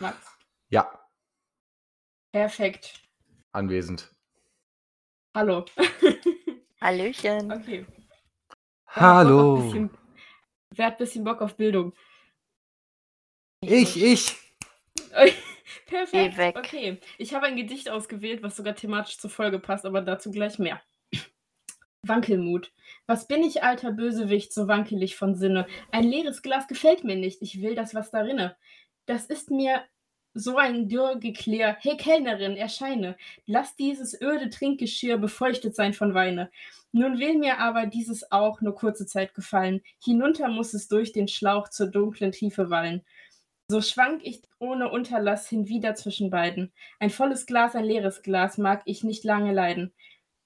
Max? Ja. Perfekt. Anwesend. Hallo. Hallöchen. Okay. Hallo. Wer hat ein bisschen Bock auf Bildung? Ich. Perfekt. Geh weg. Okay. Ich habe ein Gedicht ausgewählt, was sogar thematisch zur Folge passt, aber dazu gleich mehr. Wankelmut. Was bin ich, alter Bösewicht, so wankelig von Sinne? Ein leeres Glas gefällt mir nicht, ich will das, was darinne. Das ist mir so ein Dürrgeklirr. Hey Kellnerin, erscheine. Lass dieses öde Trinkgeschirr befeuchtet sein von Weine. Nun will mir aber dieses auch nur kurze Zeit gefallen. Hinunter muss es durch den Schlauch zur dunklen Tiefe wallen. So schwank ich ohne Unterlass hinwieder zwischen beiden. Ein volles Glas, ein leeres Glas mag ich nicht lange leiden.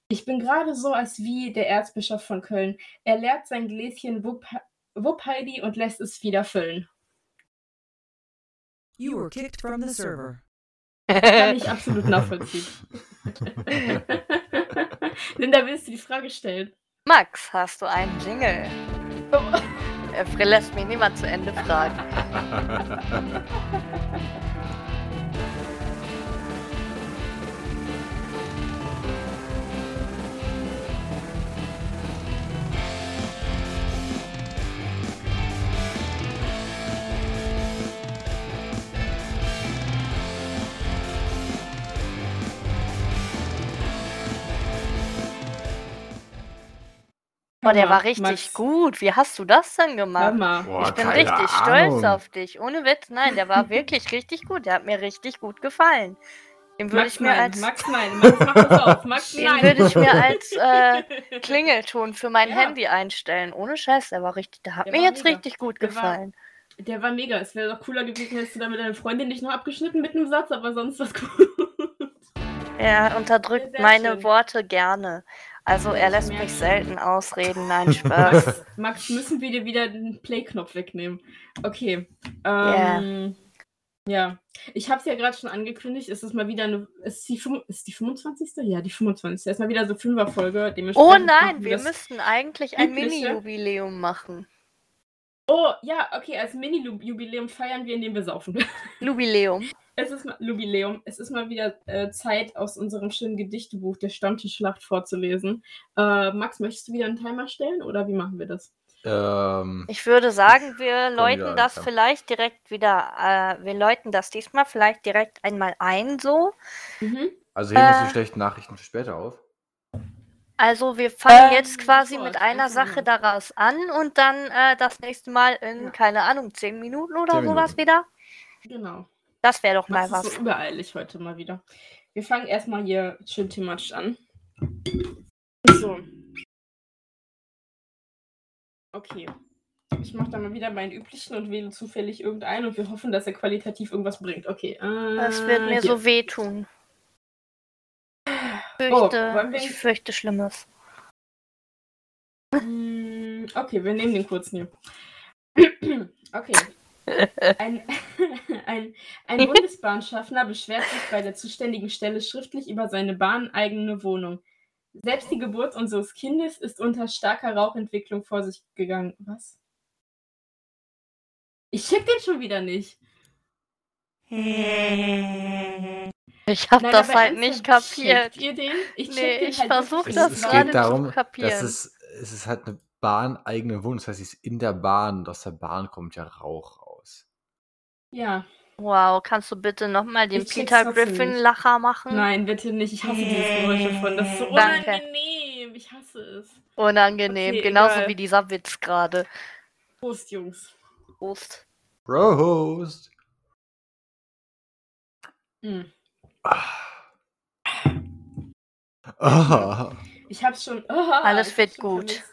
Ich bin gerade so, als wie der Erzbischof von Köln. Er leert sein Gläschen Wupp-Heidi und lässt es wieder füllen. You were kicked from the server. Kann ich absolut nachvollziehen. Linda, willst du die Frage stellen? Max, hast du einen Jingle? Er lässt mich niemand zu Ende fragen. Boah, der war richtig Max. Gut. Wie hast du das denn gemacht? Boah, ich bin richtig stolz auf dich. Ohne Witz. Nein, der war wirklich richtig gut. Der hat mir richtig gut gefallen. Den würde ich mir als Klingelton für mein Handy einstellen. Ohne Scheiß, der war richtig. Der hat mir jetzt richtig gut gefallen. Der war mega. Es wäre doch cooler gewesen, hättest du da mit deiner Freundin nicht noch abgeschnitten mit einem Satz, aber sonst was gut. Er unterdrückt meine Worte gerne. Also er lässt mich selten ausreden, nein, Spaß. Max, müssen wir dir wieder den Play-Knopf wegnehmen? Okay. Ja. Ich habe es ja gerade schon angekündigt, es ist mal wieder eine... Ist die 25.? Ja, die 25. Es ist mal wieder so 5er-Folge. Oh nein, wir müssten eigentlich ein Mini-Jubiläum machen. Oh, ja, okay, als Mini-Jubiläum feiern wir, indem wir saufen. Jubiläum. Es ist mal wieder Zeit, aus unserem schönen Gedichtebuch der Stammtischschlacht vorzulesen. Max, möchtest du wieder einen Timer stellen oder wie machen wir das? Ich würde sagen, wir läuten das diesmal vielleicht direkt einmal ein, so. Mhm. Also heben uns die schlechten Nachrichten für später auf. Also wir fangen jetzt quasi mit einer Sache daraus an und dann das nächste Mal in, keine Ahnung, 10 Minuten oder 10 sowas Minuten. Wieder. Genau. Das wäre doch mal was. Das ist so übereilig heute mal wieder. Wir fangen erstmal hier schön thematisch an. So. Okay. Ich mache dann mal wieder meinen üblichen und wähle zufällig irgendeinen und wir hoffen, dass er qualitativ irgendwas bringt. Okay. Das wird mir so wehtun. Ich fürchte Schlimmes. Okay, wir nehmen den kurzen hier. Okay. Ein Bundesbahnschaffner beschwert sich bei der zuständigen Stelle schriftlich über seine bahneigene Wohnung. Selbst die Geburt unseres Kindes ist unter starker Rauchentwicklung vor sich gegangen. Was? Ich check den schon wieder nicht. Ich hab das halt nicht kapiert. Ihr den? Ich versuche das gerade zu kapieren. Es ist halt eine bahneigene Wohnung, das heißt, sie ist in der Bahn und aus der Bahn kommt ja Rauch. Ja. Wow, kannst du bitte nochmal den Peter Griffin-Lacher machen? Nein, bitte nicht. Ich hasse dieses Geräusch davon. Das ist so unangenehm. Ich hasse es. Unangenehm, okay, genauso egal. Wie dieser Witz gerade. Prost, Jungs. Prost. Prost. Mhm. Ich hab's schon... Alles wird gut.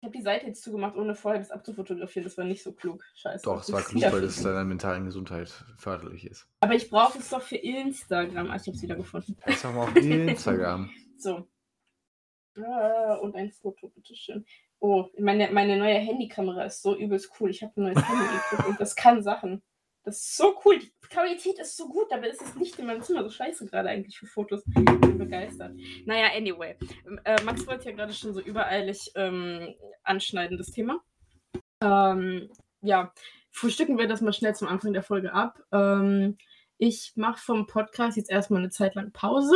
Ich habe die Seite jetzt zugemacht, ohne vorher das abzufotografieren. Das war nicht so klug. Scheiße. Doch, es war klug, weil es deiner mentalen Gesundheit förderlich ist. Aber ich brauche es doch für Instagram. Ich habe es wieder gefunden. Jetzt haben wir auf Instagram. So. Und ein Foto, bitteschön. Oh, meine neue Handykamera ist so übelst cool. Ich habe ein neues Handy gekriegt und das kann Sachen. Das ist so cool. Die Qualität ist so gut, aber es ist nicht in meinem Zimmer so scheiße gerade eigentlich für Fotos. Ich bin begeistert. Naja, anyway. Max wollte ja gerade schon so übereilig anschneiden, das Thema. Ja, frühstücken wir das mal schnell zum Anfang der Folge ab. Ich mache vom Podcast jetzt erstmal eine Zeit lang Pause,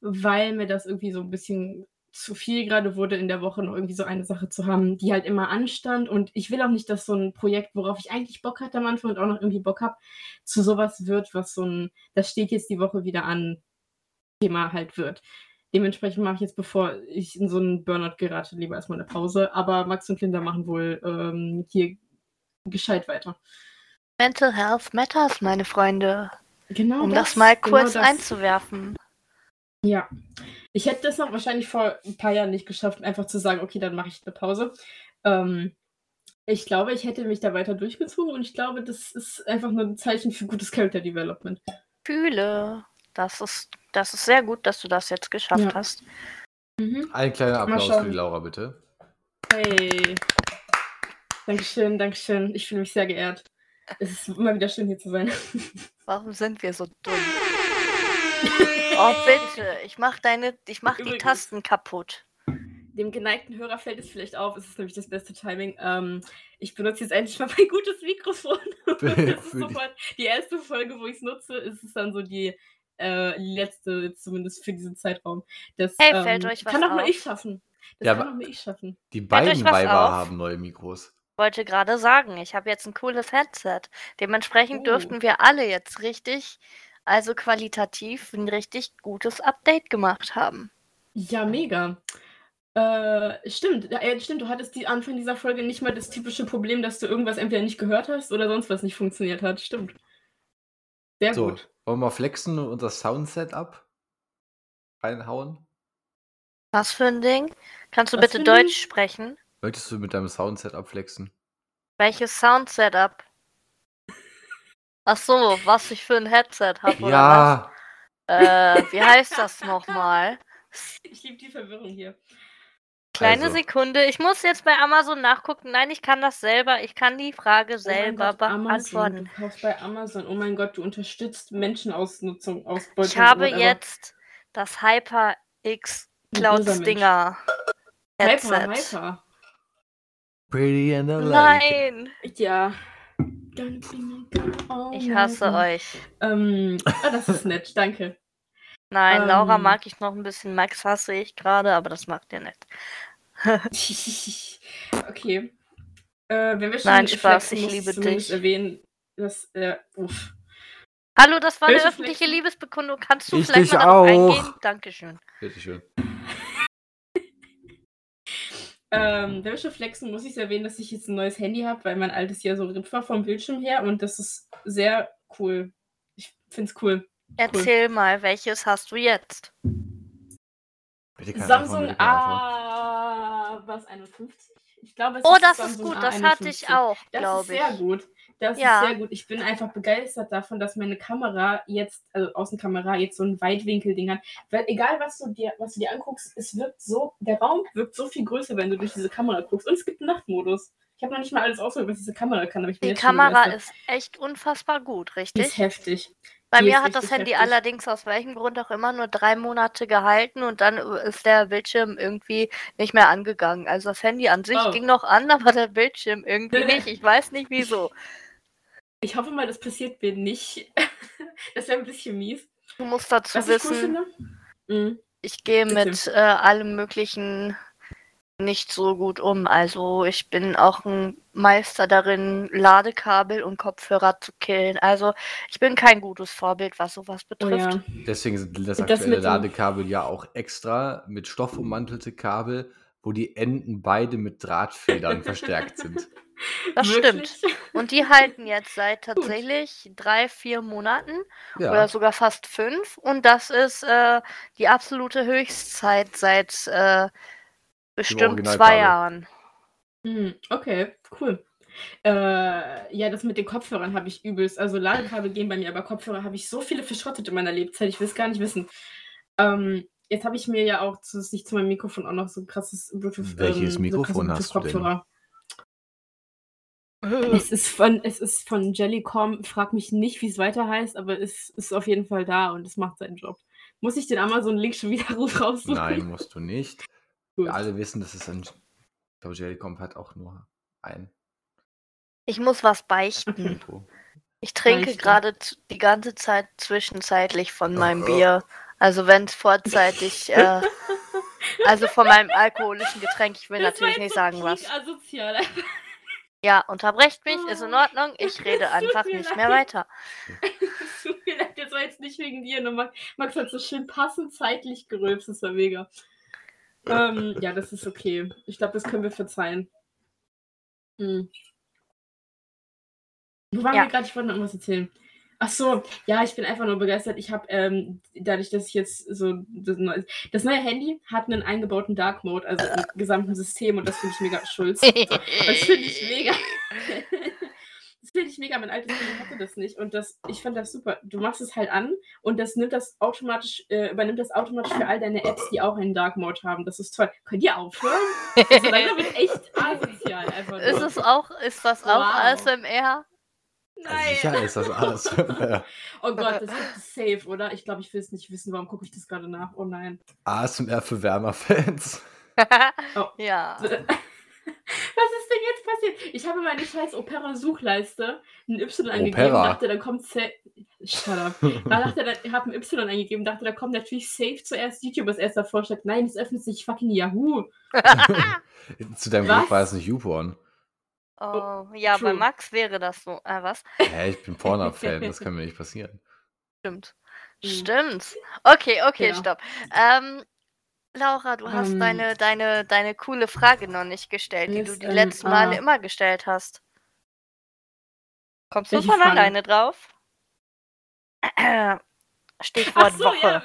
weil mir das irgendwie so ein bisschen zu viel gerade wurde in der Woche, noch irgendwie so eine Sache zu haben, die halt immer anstand. Und ich will auch nicht, dass so ein Projekt, worauf ich eigentlich Bock hatte am Anfang und auch noch irgendwie Bock habe, zu sowas wird, was so ein, das steht jetzt die Woche wieder an, Thema halt wird. Dementsprechend mache ich jetzt, bevor ich in so einen Burnout gerate, lieber erstmal eine Pause. Aber Max und Linda machen wohl hier gescheit weiter. Mental Health Matters, meine Freunde. Genau. Um das mal kurz einzuwerfen. Ja, ich hätte das noch wahrscheinlich vor ein paar Jahren nicht geschafft, einfach zu sagen, okay, dann mache ich eine Pause. Ich glaube, ich hätte mich da weiter durchgezogen und ich glaube, das ist einfach nur ein Zeichen für gutes Character Development. Fühle. Das ist sehr gut, dass du das jetzt geschafft hast. Mhm. Ein kleiner Applaus für die Laura, bitte. Hey. Dankeschön, Dankeschön. Ich fühle mich sehr geehrt. Es ist immer wieder schön, hier zu sein. Warum sind wir so dumm? Oh, bitte. Ich mach die Tasten kaputt. Dem geneigten Hörer fällt es vielleicht auf. Es ist nämlich das beste Timing. Ich benutze jetzt endlich mal mein gutes Mikrofon. Das ist sofort die erste Folge, wo ich es nutze. Es ist dann so die letzte, zumindest für diesen Zeitraum. Das fällt euch was kann auch nur ich schaffen. Das kann auch nur ich schaffen. Die beiden Weiber haben neue Mikros. Ich wollte gerade sagen, ich habe jetzt ein cooles Headset. Dementsprechend dürften wir alle jetzt richtig... Also qualitativ ein richtig gutes Update gemacht haben. Ja, mega. Stimmt, du hattest am Anfang dieser Folge nicht mal das typische Problem, dass du irgendwas entweder nicht gehört hast oder sonst was nicht funktioniert hat. Stimmt. Sehr gut. So, wollen wir mal flexen und unser Sound-Setup reinhauen? Was für ein Ding? Kannst du bitte Deutsch sprechen? Möchtest du mit deinem Sound-Setup flexen? Welches Sound-Setup? Ach so, was ich für ein Headset habe, oder was? Wie heißt das nochmal? Ich liebe die Verwirrung hier. Kleine Sekunde, ich muss jetzt bei Amazon nachgucken. Nein, ich kann das selber. Ich kann die Frage selber beantworten. Du kaufst bei Amazon. Oh mein Gott, du unterstützt Menschenausnutzung, Ausbeutung. Ich habe jetzt das HyperX Cloud Stinger Headset. Hyper. Pretty and nein! Ja. Oh, ich hasse euch. Das ist nett, danke. Nein, Laura mag ich noch ein bisschen, Max hasse ich gerade, aber das macht ihr nett. Okay. Wenn wir schon nein, Spaß, ich liebe dich. Erwähnen, dass, hallo, das war eine öffentliche Liebesbekundung. Kannst du vielleicht mal darauf eingehen? Dankeschön. Bitteschön. Wenn wir schon flexen, muss ich erwähnen, dass ich jetzt ein neues Handy habe, weil mein altes ja so RIP war vom Bildschirm her und das ist sehr cool. Ich find's cool. Erzähl mal, welches hast du jetzt? Samsung A51? Ich glaube, es ist das Samsung ist gut, das A51. Hatte ich auch, glaube ich. Das ist sehr gut. Das ist sehr gut. Ich bin einfach begeistert davon, dass meine Kamera jetzt, also Außenkamera, jetzt so ein Weitwinkel-Ding hat. Weil egal, was du dir anguckst, es wirkt so, der Raum wirkt so viel größer, wenn du durch diese Kamera guckst. Und es gibt einen Nachtmodus. Ich habe noch nicht mal alles ausprobiert, was diese Kamera kann. Aber ich bin die Kamera ist echt unfassbar gut, richtig? Die ist heftig. Bei mir hat das Handy allerdings aus welchem Grund auch immer nur 3 Monate gehalten und dann ist der Bildschirm irgendwie nicht mehr angegangen. Also das Handy an sich ging noch an, aber der Bildschirm irgendwie nicht. Ich weiß nicht, wieso. Ich hoffe mal, das passiert mir nicht. Das wäre ein bisschen mies. Du musst dazu wissen, ich gehe mit allem Möglichen nicht so gut um. Also ich bin auch ein Meister darin, Ladekabel und Kopfhörer zu killen. Also ich bin kein gutes Vorbild, was sowas betrifft. Oh, ja. Deswegen sind das aktuelle Ladekabel ja auch extra mit Stoff ummantelte Kabel, wo die Enden beide mit Drahtfedern verstärkt sind. Das wirklich? Stimmt. Und die halten jetzt seit tatsächlich 3-4 Monaten oder sogar fast 5. Und das ist die absolute Höchstzeit seit bestimmt 2 Jahren. Okay, cool. Das mit den Kopfhörern habe ich übelst. Also Ladekabel gehen bei mir, aber Kopfhörer habe ich so viele verschrottet in meiner Lebzeit. Ich will es gar nicht wissen. Jetzt habe ich mir ja auch zu meinem Mikrofon auch noch so ein krasses Bluetooth. Welches Mikrofon hast du denn? Es ist von Jellycom. Frag mich nicht, wie es weiter heißt, aber es ist auf jeden Fall da und es macht seinen Job. Muss ich den Amazon-Link schon wieder raussuchen? Nein, musst du nicht. Gut. Wir alle wissen, dass es ein... Ich glaube, Jellycom hat auch nur ein Ich muss was beichten. Ich trinke gerade die ganze Zeit zwischenzeitlich von meinem Bier. Also wenn es vorzeitig, also von meinem alkoholischen Getränk, ich will das natürlich nicht sagen was. Asozial. Ja, unterbrecht mich, ist in Ordnung, ich rede einfach nicht mehr weiter. Es tut mir leid, das war jetzt nicht wegen dir, nur Max hat so schön passend zeitlich gerülpst, das war mega. Ja, das ist okay. Ich glaube, das können wir verzeihen. Wo waren wir gerade? Ich wollte noch irgendwas erzählen. Ach so, ja, ich bin einfach nur begeistert. Ich habe, dadurch, dass ich jetzt so... Das neue Handy hat einen eingebauten Dark Mode, also im gesamten System, und das finde ich mega schulz. Das finde ich mega. Das finde ich mega. Mein altes Handy hatte das nicht. Und das, ich fand das super. Du machst es halt an und das nimmt das automatisch, übernimmt das automatisch für all deine Apps, die auch einen Dark Mode haben. Das ist toll. Könnt ihr aufhören? Also langsam wird echt asozial einfach nur. Ist es auch, ist das auch ASMR? Nein. Sicher ist das alles. Oh Gott, das ist safe, oder? Ich glaube, ich will es nicht wissen. Warum gucke ich das gerade nach? Oh nein. ASMR für Wärmer-Fans. Oh. Ja. Was ist denn jetzt passiert? Ich habe meine scheiß Opera-Suchleiste ein Y angegeben, dachte, da kommt safe. Ich habe ein Y eingegeben, dachte, da kommt natürlich safe zuerst YouTube als erster Vorschlag. Nein, es öffnet sich fucking Yahoo. Zu deinem Glück war es nicht YouPorn. Oh, ja, true. Bei Max wäre das so. Was? Hä, ich bin Porno-Fan, das kann mir nicht passieren. Stimmt. Mhm. Stimmt. Okay, ja. Stopp. Laura, du hast deine coole Frage noch nicht gestellt, die du die letzten Male immer gestellt hast. Kommst du von alleine drauf? Stichwort Woche. Ja,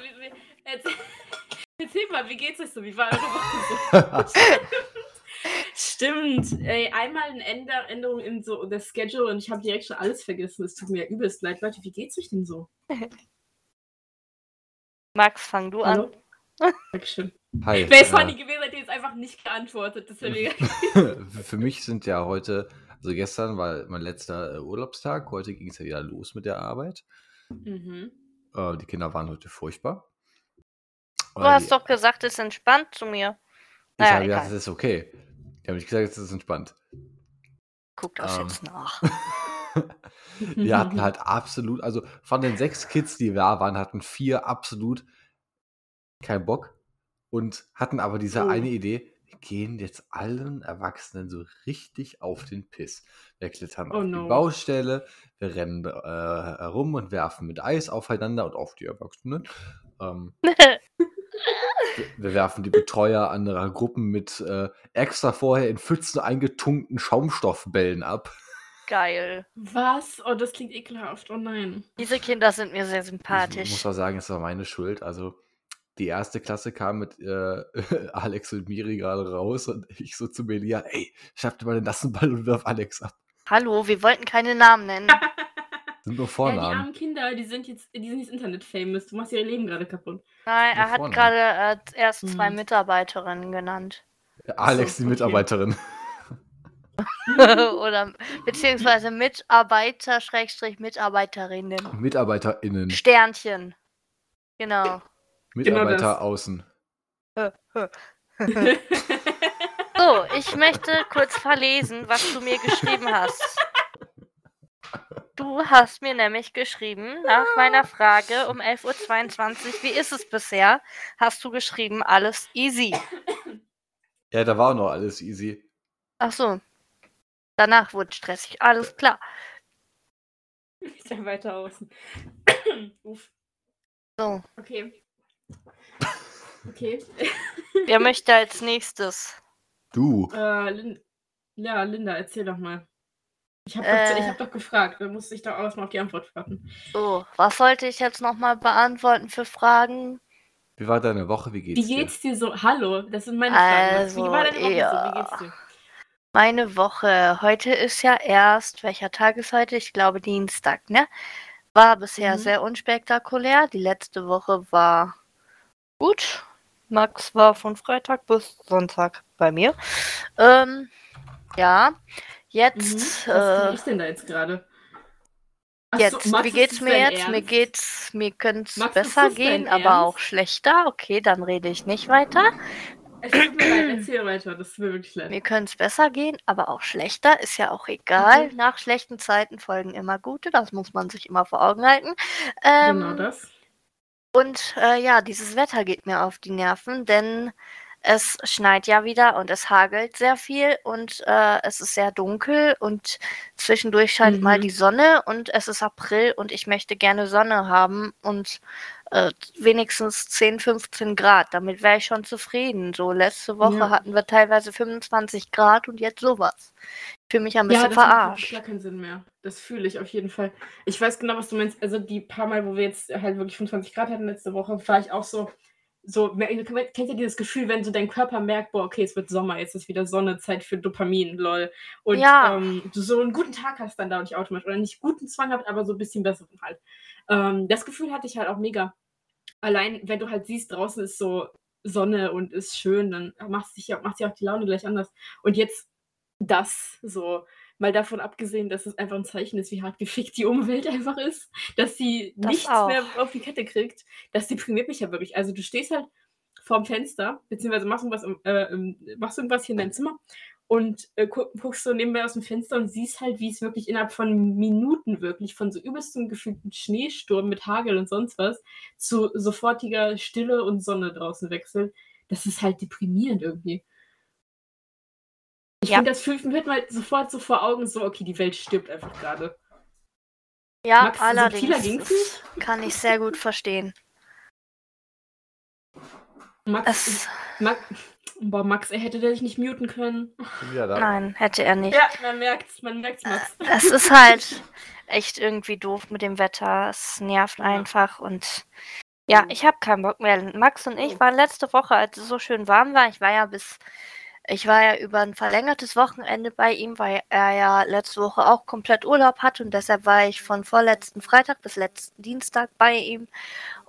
erzähl mal, wie geht's euch so? Wie war eure Woche so? Stimmt, ey, einmal eine Änderung in so der Schedule und ich habe direkt schon alles vergessen. Es tut mir ja übelst leid. Leute, wie geht's euch denn so? Max, fang du an. Dankeschön. Hi. Wäre es funny gewesen, hätte jetzt einfach nicht geantwortet. Das wäre mega. Für mich sind ja heute, also gestern war mein letzter Urlaubstag, heute ging es ja wieder los mit der Arbeit. Mhm. Die Kinder waren heute furchtbar. Du hast doch gesagt, es ist entspannt zu mir. Ich habe gedacht, es ist okay. Ich habe nicht gesagt, es ist entspannt. Guckt euch jetzt nach. Wir hatten halt absolut, also von den 6 Kids, die da waren, hatten 4 absolut keinen Bock und hatten aber diese eine Idee, wir gehen jetzt allen Erwachsenen so richtig auf den Piss. Wir klettern auf die Baustelle, wir rennen herum und werfen mit Eis aufeinander und auf die Erwachsenen. Wir werfen die Betreuer anderer Gruppen mit extra vorher in Pfützen eingetunkten Schaumstoffbällen ab. Geil. Was? Oh, das klingt ekelhaft. Oh nein. Diese Kinder sind mir sehr sympathisch. Ich muss auch sagen, es war meine Schuld. Also die erste Klasse kam mit Alex und Miri gerade raus und ich so zu Melia, ey, schnapp dir mal den nassen Ball und wirf Alex ab. Hallo, wir wollten keine Namen nennen. Sind nur Vornamen. Ja, die armen Kinder, die sind jetzt Internet-famous. Du machst ihr Leben gerade kaputt. Nein, er hat gerade erst 2 Mitarbeiterinnen genannt. Alex, die Mitarbeiterin. Oder beziehungsweise Mitarbeiter/Mitarbeiterinnen. MitarbeiterInnen. Sternchen. Genau. Mitarbeiter genau außen. So, ich möchte kurz verlesen, was du mir geschrieben hast. Du hast mir nämlich geschrieben, nach meiner Frage um 11.22 Uhr, wie ist es bisher, hast du geschrieben, alles easy. Ja, da war auch noch alles easy. Ach so. Danach wurde stressig. Alles klar. Ich bin weiter außen. Uff. So. Okay. Wer möchte als nächstes? Du. Linda, erzähl doch mal. Ich hab doch gefragt, dann musste ich doch auch mal auf die Antwort warten. So, was sollte ich jetzt nochmal beantworten für Fragen? Wie war deine Woche, wie geht's dir? Wie geht's dir so? Hallo, das sind meine Fragen. Also, wie war deine Woche so, wie geht's dir? Meine Woche, heute ist ja erst, welcher Tag ist heute? Ich glaube Dienstag, ne? War bisher sehr unspektakulär. Die letzte Woche war gut. Max war von Freitag bis Sonntag bei mir. Ja. Jetzt. Was tue ich denn da jetzt gerade? Wie geht's mir jetzt? Ernst? Mir könnte es besser gehen, aber auch schlechter. Okay, dann rede ich nicht weiter. Es tut mir leid, erzähl weiter, das ist mir wirklich leid. Mir könnte es besser gehen, aber auch schlechter, ist ja auch egal. Okay. Nach schlechten Zeiten folgen immer gute, das muss man sich immer vor Augen halten. Genau das. Und ja, dieses Wetter geht mir auf die Nerven, denn es schneit ja wieder und es hagelt sehr viel und es ist sehr dunkel und zwischendurch scheint mal die Sonne und es ist April und ich möchte gerne Sonne haben und wenigstens 10, 15 Grad. Damit wäre ich schon zufrieden. So letzte Woche hatten wir teilweise 25 Grad und jetzt sowas. Ich fühle mich ein bisschen verarscht. Ja, das macht keinen Sinn mehr. Das fühle ich auf jeden Fall. Ich weiß genau, was du meinst. Also die paar Mal, wo wir jetzt halt wirklich 25 Grad hatten letzte Woche, war ich auch so, kennt ihr dieses Gefühl, wenn so dein Körper merkt, boah, okay, es wird Sommer, jetzt ist wieder Sonne, Zeit für Dopamin, lol. Und du so einen guten Tag hast dann dadurch automatisch. Oder nicht guten Zwang habt, aber so ein bisschen besseren halt. Das Gefühl hatte ich halt auch mega. Allein, wenn du halt siehst, draußen ist so Sonne und ist schön, dann macht sich auch die Laune gleich anders. Und jetzt das so. Mal davon abgesehen, dass es einfach ein Zeichen ist, wie hart gefickt die Umwelt einfach ist, dass sie nichts mehr auf die Kette kriegt, das deprimiert mich ja wirklich. Also du stehst halt vorm Fenster, beziehungsweise machst irgendwas hier in deinem Zimmer und guckst so nebenbei aus dem Fenster und siehst halt, wie es wirklich innerhalb von Minuten wirklich von so übelstem gefühlten Schneesturm mit Hagel und sonst was zu sofortiger Stille und Sonne draußen wechselt. Das ist halt deprimierend irgendwie. Ich finde, das wird mal sofort so vor Augen, so, okay, die Welt stirbt einfach gerade. Ja, Max, allerdings kann ich sehr gut verstehen. Max, hätte der dich nicht muten können? Ja, nein, hätte er nicht. Ja, man merkt's, Max. Es ist halt echt irgendwie doof mit dem Wetter, es nervt einfach und... Ja, ich habe keinen Bock mehr. Max und ich waren letzte Woche, als es so schön warm war, ich war ja über ein verlängertes Wochenende bei ihm, weil er ja letzte Woche auch komplett Urlaub hatte und deshalb war ich von vorletzten Freitag bis letzten Dienstag bei ihm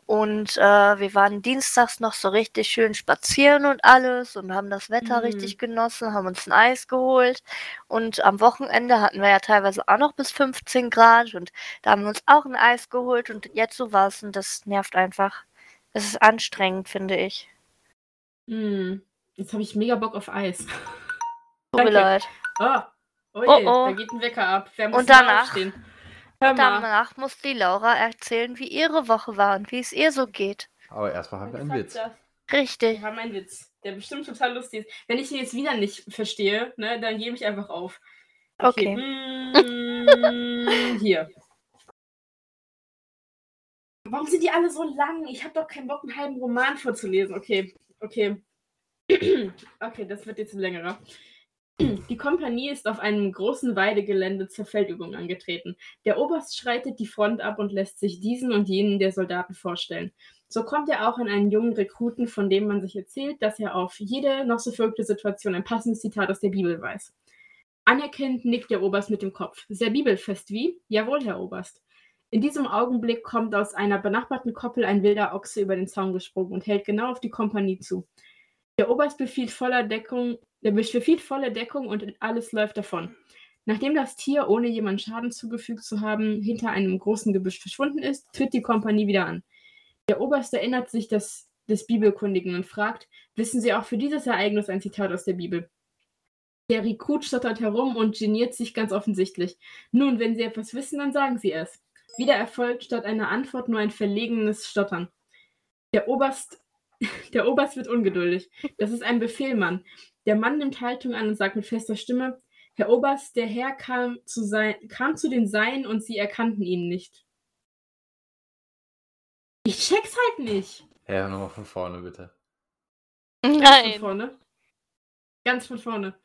und wir waren dienstags noch so richtig schön spazieren und alles und haben das Wetter richtig genossen, haben uns ein Eis geholt und am Wochenende hatten wir ja teilweise auch noch bis 15 Grad und da haben wir uns auch ein Eis geholt und jetzt so war es und das nervt einfach. Es ist anstrengend, finde ich. Jetzt habe ich mega Bock auf Eis. Tut mir leid. Oh, da geht ein Wecker ab. Wer muss aufstehen? Danach muss die Laura erzählen, wie ihre Woche war und wie es ihr so geht. Aber erstmal haben wir einen Witz. Richtig. Wir haben einen Witz, der bestimmt total lustig ist. Wenn ich ihn jetzt wieder nicht verstehe, ne, dann gebe ich einfach auf. Okay. Hier. Warum sind die alle so lang? Ich habe doch keinen Bock, einen halben Roman vorzulesen. Okay. Okay, das wird jetzt ein längerer. Die Kompanie ist auf einem großen Weidegelände zur Feldübung angetreten. Der Oberst schreitet die Front ab und lässt sich diesen und jenen der Soldaten vorstellen. So kommt er auch an einen jungen Rekruten, von dem man sich erzählt, dass er auf jede noch so verrückte Situation ein passendes Zitat aus der Bibel weiß. Anerkennend nickt der Oberst mit dem Kopf. Sehr bibelfest wie? Jawohl, Herr Oberst. In diesem Augenblick kommt aus einer benachbarten Koppel ein wilder Ochse über den Zaun gesprungen und hält genau auf die Kompanie zu. Der Oberst befiehlt volle Deckung und alles läuft davon. Nachdem das Tier, ohne jemandem Schaden zugefügt zu haben, hinter einem großen Gebüsch verschwunden ist, tritt die Kompanie wieder an. Der Oberst erinnert sich des Bibelkundigen und fragt, wissen Sie auch für dieses Ereignis ein Zitat aus der Bibel? Der Rekrut stottert herum und geniert sich ganz offensichtlich. Nun, wenn Sie etwas wissen, dann sagen Sie es. Wieder erfolgt statt einer Antwort nur ein verlegenes Stottern. Der Oberst wird ungeduldig. Das ist ein Befehl, Mann. Der Mann nimmt Haltung an und sagt mit fester Stimme, Herr Oberst, der Herr kam zu den Seinen und sie erkannten ihn nicht. Ich check's halt nicht. Ja, nochmal von vorne, bitte. Nein. Ganz von vorne? Ganz von vorne.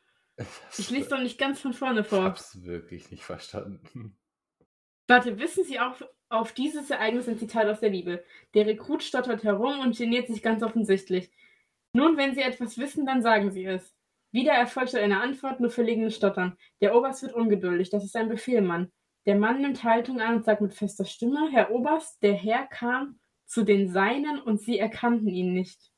Ich lese doch nicht ganz von vorne vor. Ich hab's wirklich nicht verstanden. Warte, wissen Sie auch... Auf dieses Ereignis ein Zitat aus der Bibel. Der Rekrut stottert herum und geniert sich ganz offensichtlich. Nun, wenn Sie etwas wissen, dann sagen Sie es. Wieder erfolgt statt einer Antwort nur verlegenes Stottern. Der Oberst wird ungeduldig. Das ist ein Befehl, Mann. Der Mann nimmt Haltung an und sagt mit fester Stimme, Herr Oberst, der Herr kam zu den Seinen und sie erkannten ihn nicht.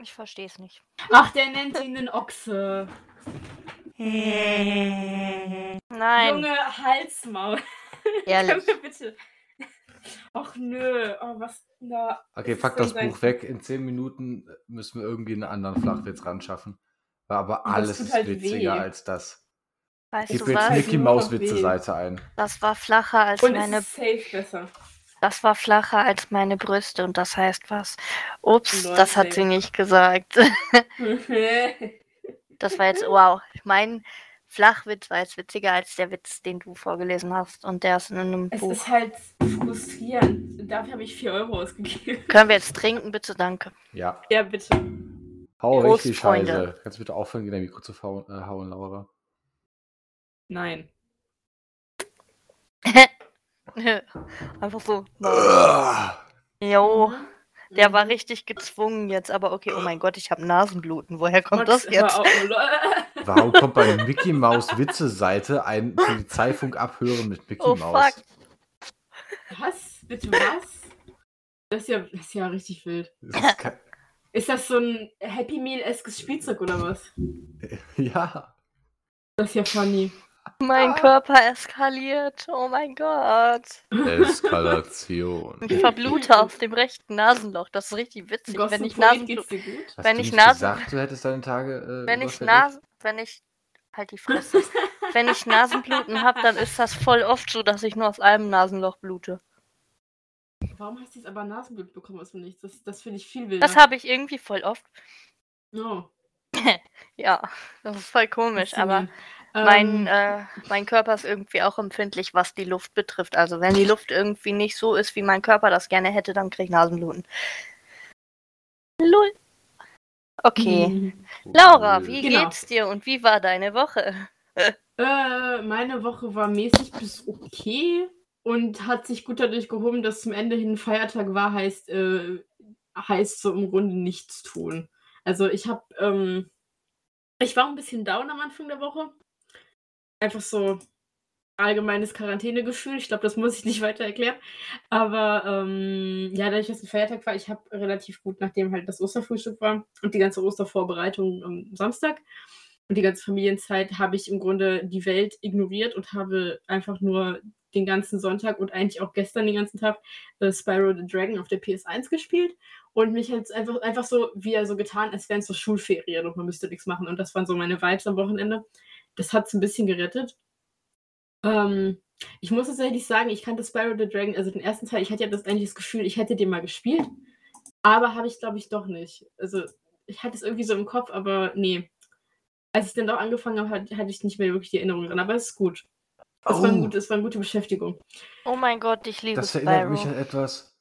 Ich verstehe es nicht. Ach, der nennt ihn den Ochse. Nein. Junge, Halsmaul. Ehrlich. Bitte. Ach nö, oh, was da. Okay, pack das Buch weg. In 10 Minuten müssen wir irgendwie einen anderen Flachwitz ran schaffen. Aber alles ist halt witziger als das. Weißt du was? Gib jetzt Mickey Maus Witze-Seite ein. Das war flacher als meine. Safe besser. Das war flacher als meine Brüste und das heißt was? Ups, Leute, das hat sie nicht gesagt. Das war jetzt, wow. Mein Flachwitz war jetzt witziger als der Witz, den du vorgelesen hast. Und der ist in einem Buch. Es ist halt frustrierend. Dafür habe ich 4 € ausgegeben. Können wir jetzt trinken? Bitte, danke. Ja. Ja, bitte. Hau richtig Scheiße. Kannst du bitte aufhören, dein Mikro zu hauen, Laura? Nein. Einfach so. Jo, der war richtig gezwungen jetzt, aber okay, oh mein Gott, ich habe Nasenbluten. Woher kommt das jetzt? Warum kommt bei Mickey Maus Witze-Seite ein Polizeifunk abhören mit Mickey Maus? Fuck. Was? Bitte was? Das ist ja richtig wild. Ist das so ein Happy Meal-eskes Spielzeug oder was? Ja. Das ist ja funny. Mein Körper eskaliert, oh mein Gott. Eskalation. Ich verblute auf dem rechten Nasenloch, das ist richtig witzig. Wenn ich Wenn ich Nasenbluten habe, dann ist das voll oft so, dass ich nur aus einem Nasenloch blute. Warum hast du jetzt aber Nasenblut bekommen aus dem Nichts? Das finde ich viel wilder. Das habe ich irgendwie voll oft. No. Ja, das ist voll komisch, ist aber... Mein Körper ist irgendwie auch empfindlich, was die Luft betrifft. Also wenn die Luft irgendwie nicht so ist, wie mein Körper das gerne hätte, dann kriege ich Nasenbluten. Lol. Okay. Laura, wie geht's dir und wie war deine Woche? Meine Woche war mäßig bis okay und hat sich gut dadurch gehoben, dass zum Ende hin Feiertag war, heißt so im Grunde nichts tun. Also ich war ein bisschen down am Anfang der Woche. Einfach so allgemeines Quarantänegefühl. Ich glaube, das muss ich nicht weiter erklären. Aber ja, dadurch, dass ein Feiertag war, ich habe relativ gut, nachdem halt das Osterfrühstück war und die ganze Ostervorbereitung am Samstag und die ganze Familienzeit, habe ich im Grunde die Welt ignoriert und habe einfach nur den ganzen Sonntag und eigentlich auch gestern den ganzen Tag Spyro the Dragon auf der PS1 gespielt und mich halt einfach so wieder so getan, als wären es so Schulferien und man müsste nichts machen. Und das waren so meine Vibes am Wochenende. Das hat es ein bisschen gerettet. Ich muss tatsächlich sagen, ich kannte Spyro the Dragon, also den ersten Teil, ich hatte ja das Gefühl, ich hätte den mal gespielt, aber habe ich, glaube ich, doch nicht. Also ich hatte es irgendwie so im Kopf, aber nee. Als ich dann doch angefangen habe, hatte ich nicht mehr wirklich die Erinnerung dran, aber es ist gut. Das war eine gute Beschäftigung. Oh mein Gott, ich liebe Spyro. Das erinnert mich an etwas.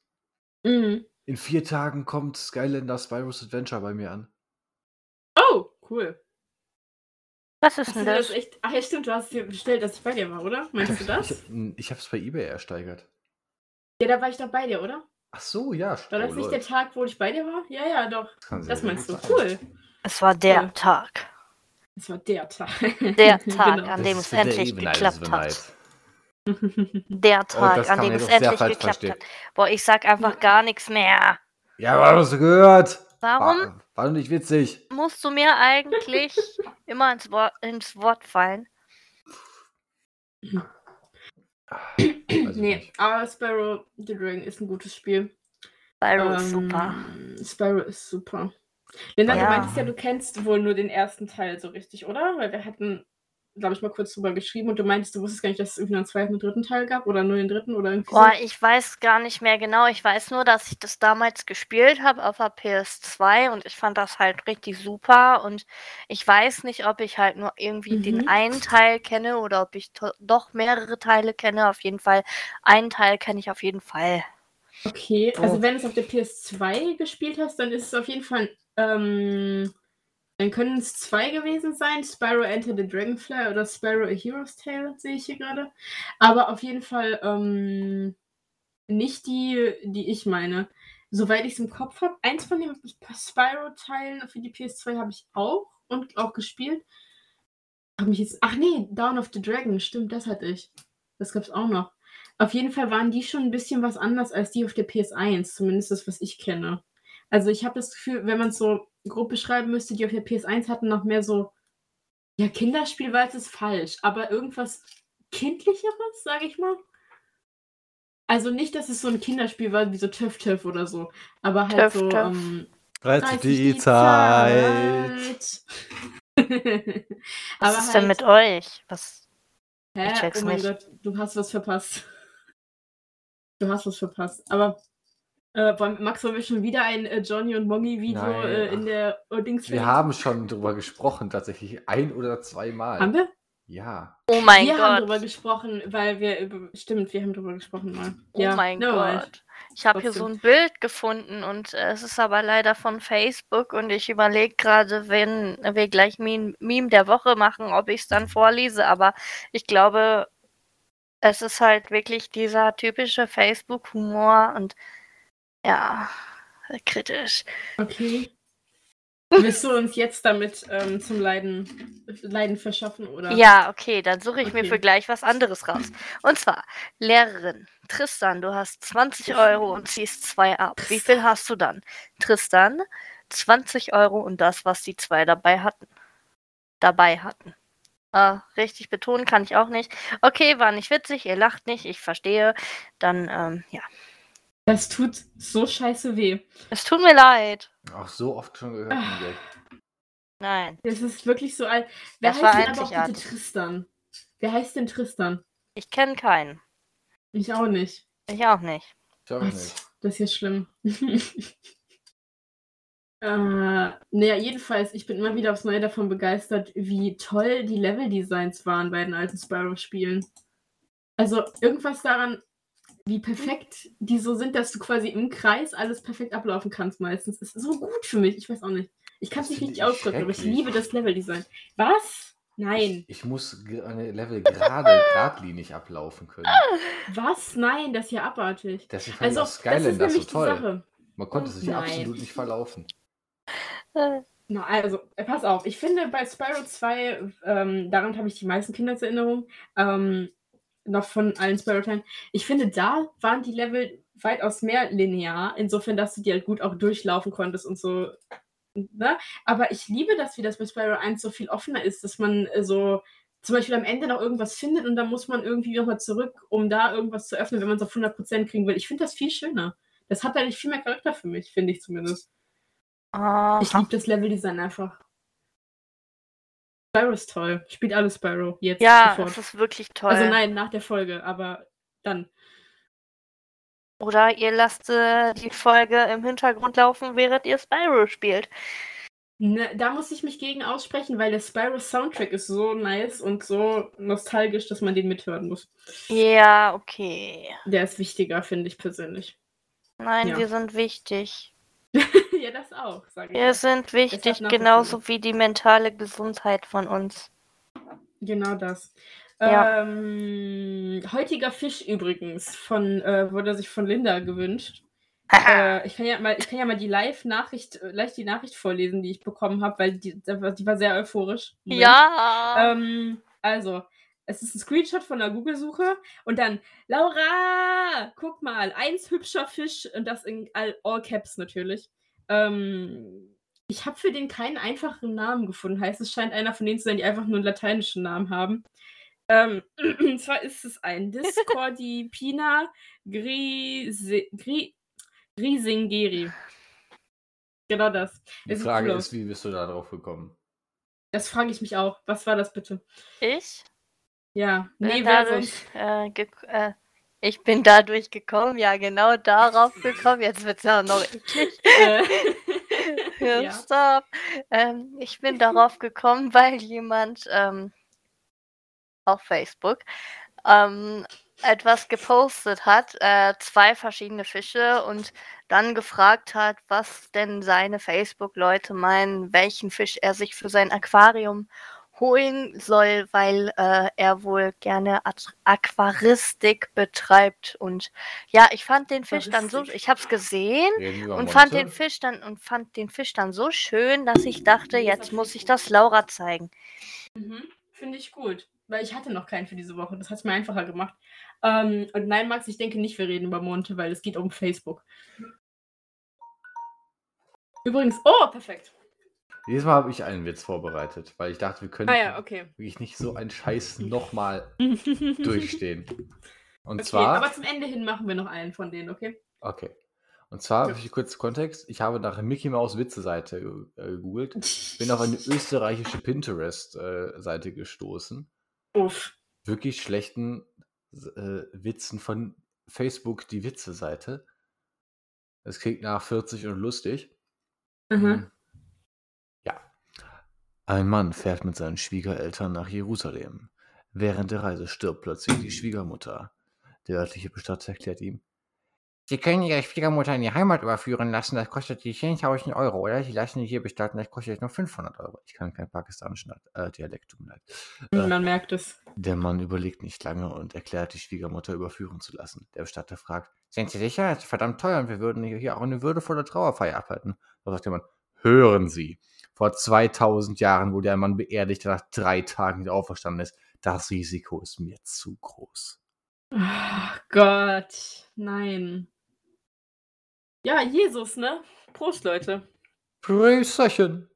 Mhm. In 4 Tagen kommt Skylanders Spyros Adventure bei mir an. Oh, cool. Was ist denn das? Ach ja, stimmt, du hast dir bestellt, dass ich bei dir war, oder? Meinst du das? Ich hab's bei eBay ersteigert. Ja, da war ich doch bei dir, oder? Ach so, ja. War das nicht der Tag, wo ich bei dir war? Ja, ja, doch. Das meinst du. Cool. Es war der Tag. Es war der Tag. Der Tag, genau. An dem es endlich geklappt hat. Der Tag, an dem es endlich geklappt hat. Boah, ich sag einfach gar nichts mehr. Ja, aber hast du gehört? Warum? War doch nicht witzig. Musst du mir eigentlich immer ins Wort fallen? Nee, aber Spyro the Dragon ist ein gutes Spiel. Spyro ist super. Linda, du meintest ja, du kennst wohl nur den ersten Teil so richtig, oder? Weil wir hatten, glaube ich, mal kurz drüber geschrieben und du meintest, du wusstest gar nicht, dass es irgendwie noch einen zweiten und dritten Teil gab oder nur den dritten oder irgendwie so. Ich weiß gar nicht mehr genau. Ich weiß nur, dass ich das damals gespielt habe auf der PS2 und ich fand das halt richtig super und ich weiß nicht, ob ich halt nur irgendwie den einen Teil kenne oder ob ich doch mehrere Teile kenne. Auf jeden Fall, einen Teil kenne ich auf jeden Fall. Okay, also wenn du es auf der PS2 gespielt hast, dann ist es auf jeden Fall dann können es 2 gewesen sein, Spyro Enter the Dragonfly oder Spyro A Hero's Tale, sehe ich hier gerade. Aber auf jeden Fall nicht die ich meine. Soweit ich es im Kopf habe, eins von den Spyro-Teilen für die PS2 habe ich auch und auch gespielt. Dawn of the Dragon, stimmt, das hatte ich. Das gab es auch noch. Auf jeden Fall waren die schon ein bisschen was anders als die auf der PS1, zumindest das, was ich kenne. Also ich habe das Gefühl, wenn man es so grob beschreiben müsste, die auf der PS1 hatten noch mehr so, ja, Kinderspielweise ist falsch, aber irgendwas Kindlicheres, sage ich mal. Also nicht, dass es so ein Kinderspiel war, wie so Tiff-Tiff oder so. Aber halt Tiff, so... 30 die Zeit. Was ist halt denn mit euch? Was? Hä? Ich check's nicht. Gott, du hast was verpasst. Aber Max, wollen wir schon wieder ein Johnny und Mommy Video in der Dings? Wir haben schon drüber gesprochen, tatsächlich ein oder zweimal. Haben wir? Ja. Oh mein Gott. Wir haben drüber gesprochen, weil wir... Stimmt, wir haben drüber gesprochen mal. Ja. Oh mein Gott. Ich habe hier so ein Bild gefunden und es ist aber leider von Facebook und ich überlege gerade, wenn wir gleich Meme der Woche machen, ob ich es dann vorlese, aber ich glaube, es ist halt wirklich dieser typische Facebook-Humor und ja, kritisch. Okay. Willst du uns jetzt damit zum Leiden verschaffen, oder? Ja, okay, dann suche ich mir für gleich was anderes raus. Und zwar, Lehrerin, Tristan, du hast 20 Euro und ziehst 2 ab. Wie viel hast du dann? Tristan, 20 Euro und das, was die 2 dabei hatten. Richtig betonen kann ich auch nicht. Okay, war nicht witzig, ihr lacht nicht, ich verstehe. Dann, ja. Das tut so scheiße weh. Es tut mir leid. Auch so oft schon gehört. Nein. Das ist wirklich so alt. Wer heißt denn aber auch bitte Tristan? Wer heißt denn Tristan? Ich kenne keinen. Ich auch nicht. Das ist ja schlimm. Naja, jedenfalls, ich bin immer wieder aufs Neue davon begeistert, wie toll die Level-Designs waren bei den alten Spyro-Spielen. Also irgendwas daran... Wie perfekt die so sind, dass du quasi im Kreis alles perfekt ablaufen kannst meistens. Das ist so gut für mich, ich weiß auch nicht. Ich kann es nicht richtig ausdrücken, aber ich liebe das Leveldesign. Was? Nein. Ich muss eine Level geradlinig ablaufen können. Was? Nein, das ist ja abartig. Das ist also Skylanders so toll. Sache. Man konnte sich absolut nicht verlaufen. Na, also, pass auf. Ich finde bei Spyro 2, daran habe ich die meisten Kindheitserinnerungen, noch von allen Spyro-Teilen. Ich finde, da waren die Level weitaus mehr linear, insofern, dass du die halt gut auch durchlaufen konntest und so. Ne? Aber ich liebe das, wie das bei Spyro 1 so viel offener ist, dass man so zum Beispiel am Ende noch irgendwas findet und dann muss man irgendwie nochmal zurück, um da irgendwas zu öffnen, wenn man es auf 100% kriegen will. Ich finde das viel schöner. Das hat eigentlich viel mehr Charakter für mich, finde ich zumindest. Ich liebe das Leveldesign einfach. Spyro ist toll. Spielt alle Spyro jetzt. Ja, sofort. Das ist wirklich toll. Also nein, nach der Folge, aber dann. Oder ihr lasst die Folge im Hintergrund laufen, während ihr Spyro spielt. Ne, da muss ich mich gegen aussprechen, weil der Spyro-Soundtrack ist so nice und so nostalgisch, dass man den mithören muss. Ja, okay. Der ist wichtiger, finde ich persönlich. Nein, wir sind wichtig. Ja, das auch, sage ich. Wir sind wichtig, genauso wie die mentale Gesundheit von uns. Genau das. Ja. Heutiger Fisch übrigens, wurde sich von Linda gewünscht. Ich kann ja mal die Nachricht vorlesen, die ich bekommen habe, weil die war sehr euphorisch. Ja! Also, es ist ein Screenshot von einer Google-Suche und dann, Laura, guck mal, 1 hübscher Fisch und das in all Caps natürlich. Ich habe für den keinen einfachen Namen gefunden. Heißt, es scheint einer von denen zu sein, die einfach nur einen lateinischen Namen haben. Und zwar ist es ein Discordipina Grisingeri. Genau das. Die Frage ist, wie bist du da drauf gekommen? Das frage ich mich auch. Was war das bitte? Ich? Ja. Nee, ich bin dadurch gekommen, ja, genau darauf gekommen. Jetzt wird es ja noch eklig. Stop. Ich bin darauf gekommen, weil jemand auf Facebook etwas gepostet hat, 2 verschiedene Fische und dann gefragt hat, was denn seine Facebook-Leute meinen, welchen Fisch er sich für sein Aquarium holen soll, weil er wohl gerne Aquaristik betreibt und ja, ich fand den Fisch dann so, ich hab's gesehen und fand den Fisch dann so schön, dass ich dachte, jetzt muss ich das Laura zeigen. Mhm, finde ich gut, weil ich hatte noch keinen für diese Woche, das hat's mir einfacher gemacht. Und nein, Max, ich denke nicht, wir reden über Monte, weil es geht um Facebook. Übrigens, perfekt. Dieses Mal habe ich einen Witz vorbereitet, weil ich dachte, wir können wirklich nicht so einen Scheiß nochmal durchstehen. Und okay, zwar, aber zum Ende hin machen wir noch einen von denen, okay? Okay. Und zwar, ja, kurz Kontext, ich habe nach Mickey Maus Witze-Seite gegoogelt, bin auf eine österreichische Pinterest-Seite gestoßen. Uff. Wirklich schlechten Witzen von Facebook, die Witze-Seite. Das klingt nach 40 und lustig. Mhm. Ja. Ein Mann fährt mit seinen Schwiegereltern nach Jerusalem. Während der Reise stirbt plötzlich die Schwiegermutter. Der örtliche Bestatter erklärt ihm: Sie können Ihre Schwiegermutter in die Heimat überführen lassen, das kostet Sie 10.000 Euro, oder? Sie lassen Sie hier bestatten, das kostet nur 500 Euro. Ich kann keinen pakistanischen Dialekt, tut mir leid. Man merkt es. Der Mann überlegt nicht lange und erklärt, die Schwiegermutter überführen zu lassen. Der Bestatter fragt: Sind Sie sicher? Das ist verdammt teuer und wir würden hier auch eine würdevolle Trauerfeier abhalten. Da sagt der Mann: Hören Sie, vor 2000 Jahren wurde ein Mann beerdigt, der nach 3 Tagen wieder auferstanden ist. Das Risiko ist mir zu groß. Ach Gott, nein. Ja, Jesus, ne? Prost, Leute. Prösterchen.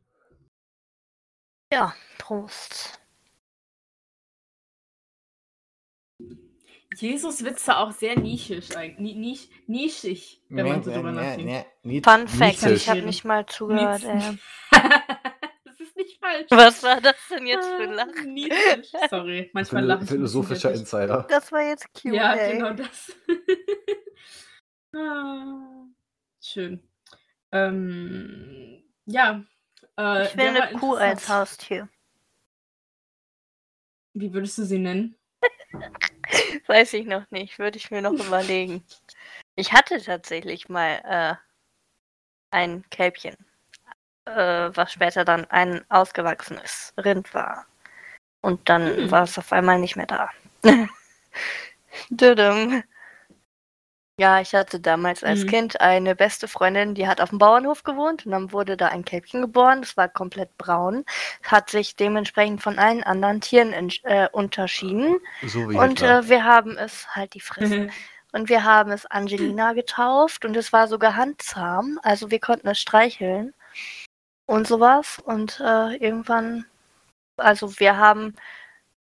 Ja, Prost. Jesus-Witze auch sehr nischig, eigentlich. Nischig, wenn man so drüber nachdenkt. Fun Fact, ich habe nicht mal zugehört. Das ist nicht falsch. Was war das denn jetzt für ein Lachen? Nischig, sorry. Manchmal lache ich. Philosophischer Insider. Das war jetzt cute. Ja, genau das. Schön. Ich will eine Kuh als Haustier. Wie würdest du sie nennen? Weiß ich noch nicht. Würde ich mir noch überlegen. Ich hatte tatsächlich mal ein Kälbchen, was später dann ein ausgewachsenes Rind war. Und dann war es auf einmal nicht mehr da. Dödüm. Ja, ich hatte damals als Kind eine beste Freundin, die hat auf dem Bauernhof gewohnt und dann wurde da ein Kälbchen geboren, das war komplett braun, hat sich dementsprechend von allen anderen Tieren unterschieden so wie und wir haben es halt die Fresse und wir haben es Angelina getauft und es war sogar handzahm, also wir konnten es streicheln und sowas und irgendwann, also wir haben...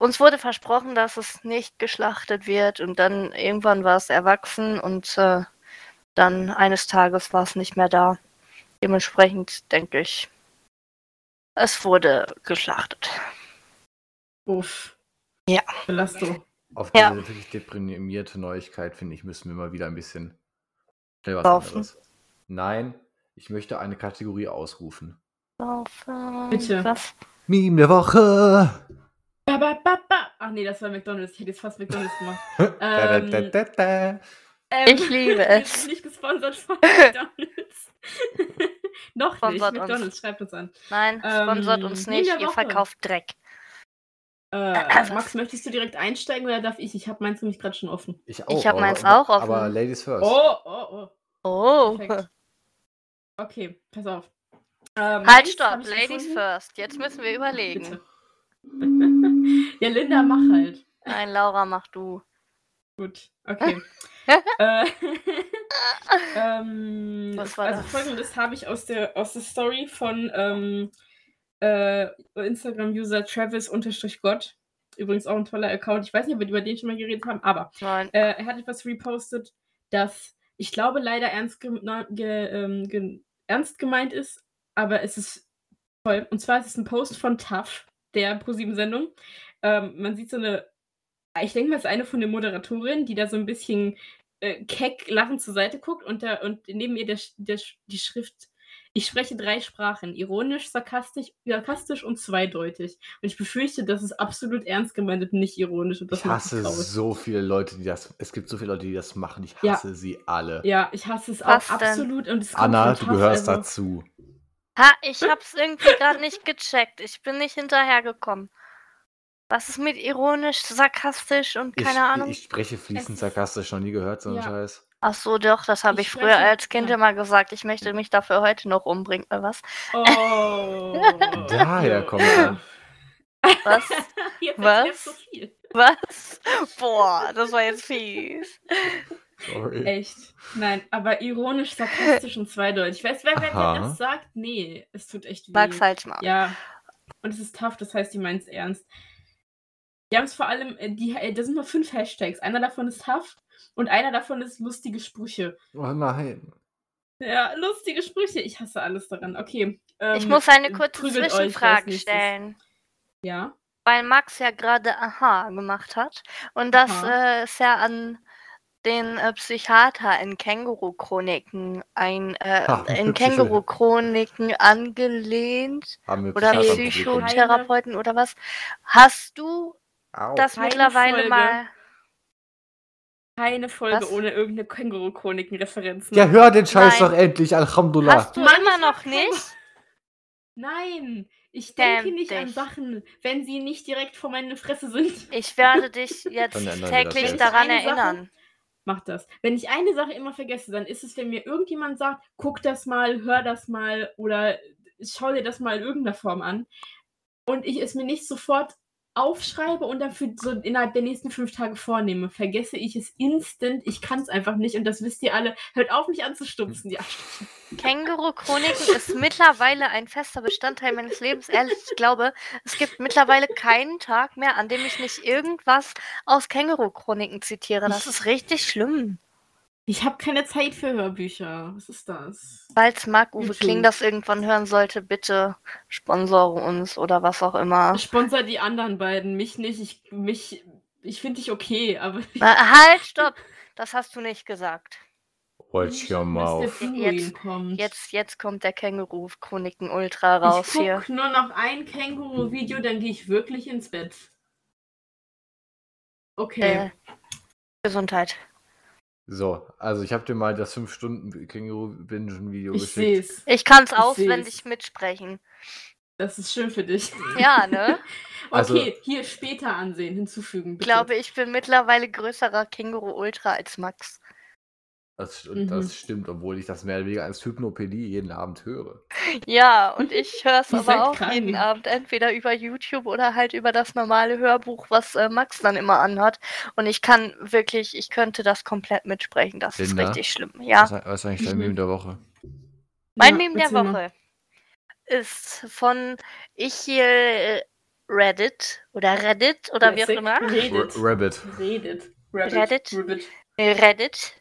Uns wurde versprochen, dass es nicht geschlachtet wird und dann irgendwann war es erwachsen und dann eines Tages war es nicht mehr da. Dementsprechend denke ich, es wurde geschlachtet. Uff. Ja. Belastung. Auf diese wirklich deprimierte Neuigkeit, finde ich, müssen wir mal wieder ein bisschen was anderes. Nein, ich möchte eine Kategorie ausrufen. Laufen. Bitte. Was? Meme der Woche. Ach nee, das war McDonald's. Ich hätte jetzt fast McDonald's gemacht. Ich liebe es. Ich bin nicht gesponsert von McDonald's. Noch sponsert nicht. McDonald's, uns. Schreibt uns an. Nein, sponsert uns nicht. Ihr verkauft Dreck. Max, möchtest du direkt einsteigen oder darf ich? Ich habe meins nämlich gerade schon offen. Ich habe meins auch offen. Aber Ladies first. Oh. Perfekt. Okay, pass auf. Halt, stopp. Ladies first. Jetzt müssen wir überlegen. Bitte. Ja, Linda, mach halt. Nein, Laura, mach du. Gut, okay. Was war das? Folgendes habe ich aus der Story von Instagram-User Travis-Gott. Übrigens auch ein toller Account. Ich weiß nicht, ob wir über den schon mal geredet haben, aber er hat etwas repostet, das ich glaube leider ernst gemeint ist, aber es ist toll. Und zwar ist es ein Post von Tuff, der ProSieben-Sendung. Man sieht so eine, ich denke mal, es ist eine von den Moderatorinnen, die da so ein bisschen keck lachend zur Seite guckt und neben ihr die Schrift: Ich spreche 3 Sprachen, ironisch, sarkastisch und zweideutig. Und ich befürchte, das ist absolut ernst gemeint und nicht ironisch. Und das, ich hasse so viele Leute, es gibt so viele Leute, die das machen. Ich hasse sie alle. Ja, ich hasse es auch absolut. Und es Anna, du gehörst dazu. Ich hab's irgendwie gerade nicht gecheckt. Ich bin nicht hinterhergekommen. Was ist mit ironisch, sarkastisch und keine Ahnung? Ich spreche fließend sarkastisch, noch nie gehört, so einen Scheiß. Ach so, doch, das habe ich früher als Kind immer gesagt. Ich möchte mich dafür heute noch umbringen, oder was? Oh. Daher kommt er. Was? Was? So viel. Was? Boah, das war jetzt fies. Sorry. Echt? Nein, aber ironisch, sarkastisch und zweideutig. Ich weiß, wer das sagt? Nee, es tut echt weh. Mag's halt mal. Ja, und es ist tough, das heißt, die meint's ernst. Wir haben es vor allem, da sind noch 5 Hashtags. Einer davon ist Tuff und einer davon ist lustige Sprüche. Oh nein. Ja, lustige Sprüche. Ich hasse alles daran. Okay. Ich muss eine kurze Zwischenfrage stellen. Ja? Weil Max ja gerade Aha gemacht hat. Und das ist ja an den Psychiater in Känguru-Chroniken angelehnt. Oder Psychotherapeuten oder was. Hast du das mittlerweile mal... Keine Folge ohne irgendeine Känguru-Chroniken-Referenz. Ja, hör den Scheiß doch endlich, Alhamdulillah. Hast du immer noch nicht? Nein, ich denke nicht an Sachen, wenn sie nicht direkt vor meine Fresse sind. Ich werde dich jetzt täglich daran erinnern. Mach das. Wenn ich eine Sache immer vergesse, dann ist es, wenn mir irgendjemand sagt, guck das mal, hör das mal oder schau dir das mal in irgendeiner Form an und ich es mir nicht sofort aufschreibe und dann für so innerhalb der nächsten 5 Tage vornehme, vergesse ich es instant. Ich kann es einfach nicht und das wisst ihr alle. Hört auf, mich anzustupsen. Ja. Känguru-Chroniken ist mittlerweile ein fester Bestandteil meines Lebens. Ehrlich, ich glaube, es gibt mittlerweile keinen Tag mehr, an dem ich nicht irgendwas aus Känguru-Chroniken zitiere. Das ist richtig schlimm. Ich habe keine Zeit für Hörbücher. Was ist das? Falls Marc-Uwe Kling das irgendwann hören sollte, bitte sponsore uns oder was auch immer. Sponsor die anderen beiden, mich nicht. Ich finde dich okay, aber... Halt, stopp! Das hast du nicht gesagt. Watch your mouth. Jetzt kommt der Känguru-Chroniken-Ultra raus hier. Ich guck nur noch ein Känguru-Video, dann gehe ich wirklich ins Bett. Okay. Gesundheit. So, also ich habe dir mal das 5-Stunden-Känguru-Bingen-Video geschickt. Seh's. Ich kann es auswendig mitsprechen. Das ist schön für dich. Ja, ne? Okay, also, hier später ansehen, hinzufügen, bitte. Ich glaube, ich bin mittlerweile größerer Känguru-Ultra als Max. Das stimmt, obwohl ich das mehr oder weniger als Hypnopädie jeden Abend höre. Ja, und ich höre es aber auch jeden Abend, entweder über YouTube oder halt über das normale Hörbuch, was Max dann immer anhat. Und ich kann wirklich, ich könnte das komplett mitsprechen, das ist richtig schlimm. Ja. Was ist eigentlich dein Meme der Woche? Mein Meme der Woche ist von Reddit oder wie auch immer. Reddit.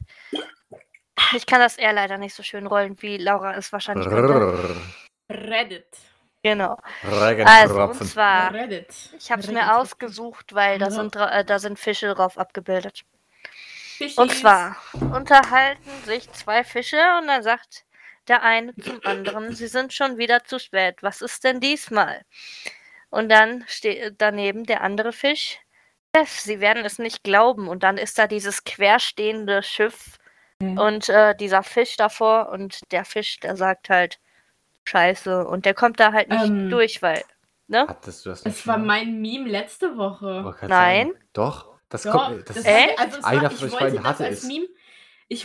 Ich kann das eher leider nicht so schön rollen, wie Laura es wahrscheinlich könnte. Reddit. Genau. Also, und zwar, ich habe es mir ausgesucht, weil da sind Fische drauf abgebildet. Fischis. Und zwar unterhalten sich zwei Fische und dann sagt der eine zum anderen, sie sind schon wieder zu spät. Was ist denn diesmal? Und dann steht daneben der andere Fisch, sie werden es nicht glauben. Und dann ist da dieses querstehende Schiff und dieser Fisch davor. Und der Fisch, der sagt halt Scheiße. Und der kommt da halt nicht durch, weil... Ne? Hattest du das nicht? Es war mein Meme letzte Woche. Nein. Sagen, doch. Ich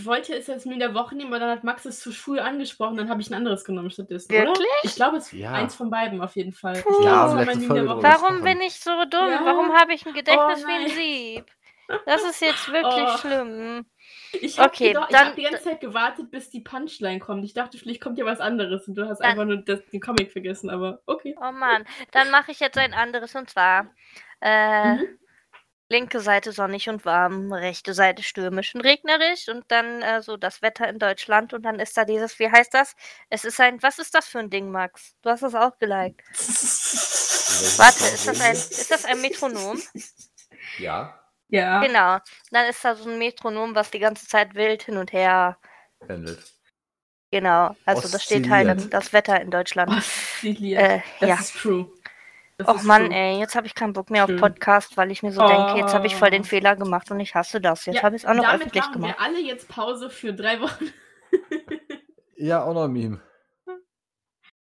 wollte es als Meme der Woche nehmen, aber dann hat Max es zu schwul angesprochen. Dann habe ich ein anderes genommen stattdessen. Wirklich? Oder? Ich glaube, es ist eins von beiden auf jeden Fall. Warum bin ich so dumm? Ja. Warum habe ich ein Gedächtnis wie ein Sieb? Das ist jetzt wirklich schlimm. Ich habe die ganze Zeit gewartet, bis die Punchline kommt. Ich dachte, vielleicht kommt ja was anderes und du hast einfach nur den Comic vergessen, aber okay. Oh Mann, dann mache ich jetzt ein anderes und zwar linke Seite sonnig und warm, rechte Seite stürmisch und regnerisch und dann so das Wetter in Deutschland und dann ist da dieses, wie heißt das? Es ist ein, was ist das für ein Ding, Max? Du hast das auch geliked. Warte, ist das ein Metronom? Ja. Ja. Genau. Dann ist da so ein Metronom, was die ganze Zeit wild hin und her pendelt. Genau. Also da steht halt das Wetter in Deutschland. Das ist true. Och Mann, ey, jetzt habe ich keinen Bock mehr auf Podcast, weil ich mir so denke, jetzt habe ich voll den Fehler gemacht und ich hasse das. Jetzt habe ich es auch noch öffentlich gemacht. Wir alle jetzt Pause für 3 Wochen. Ja, auch noch ein Meme.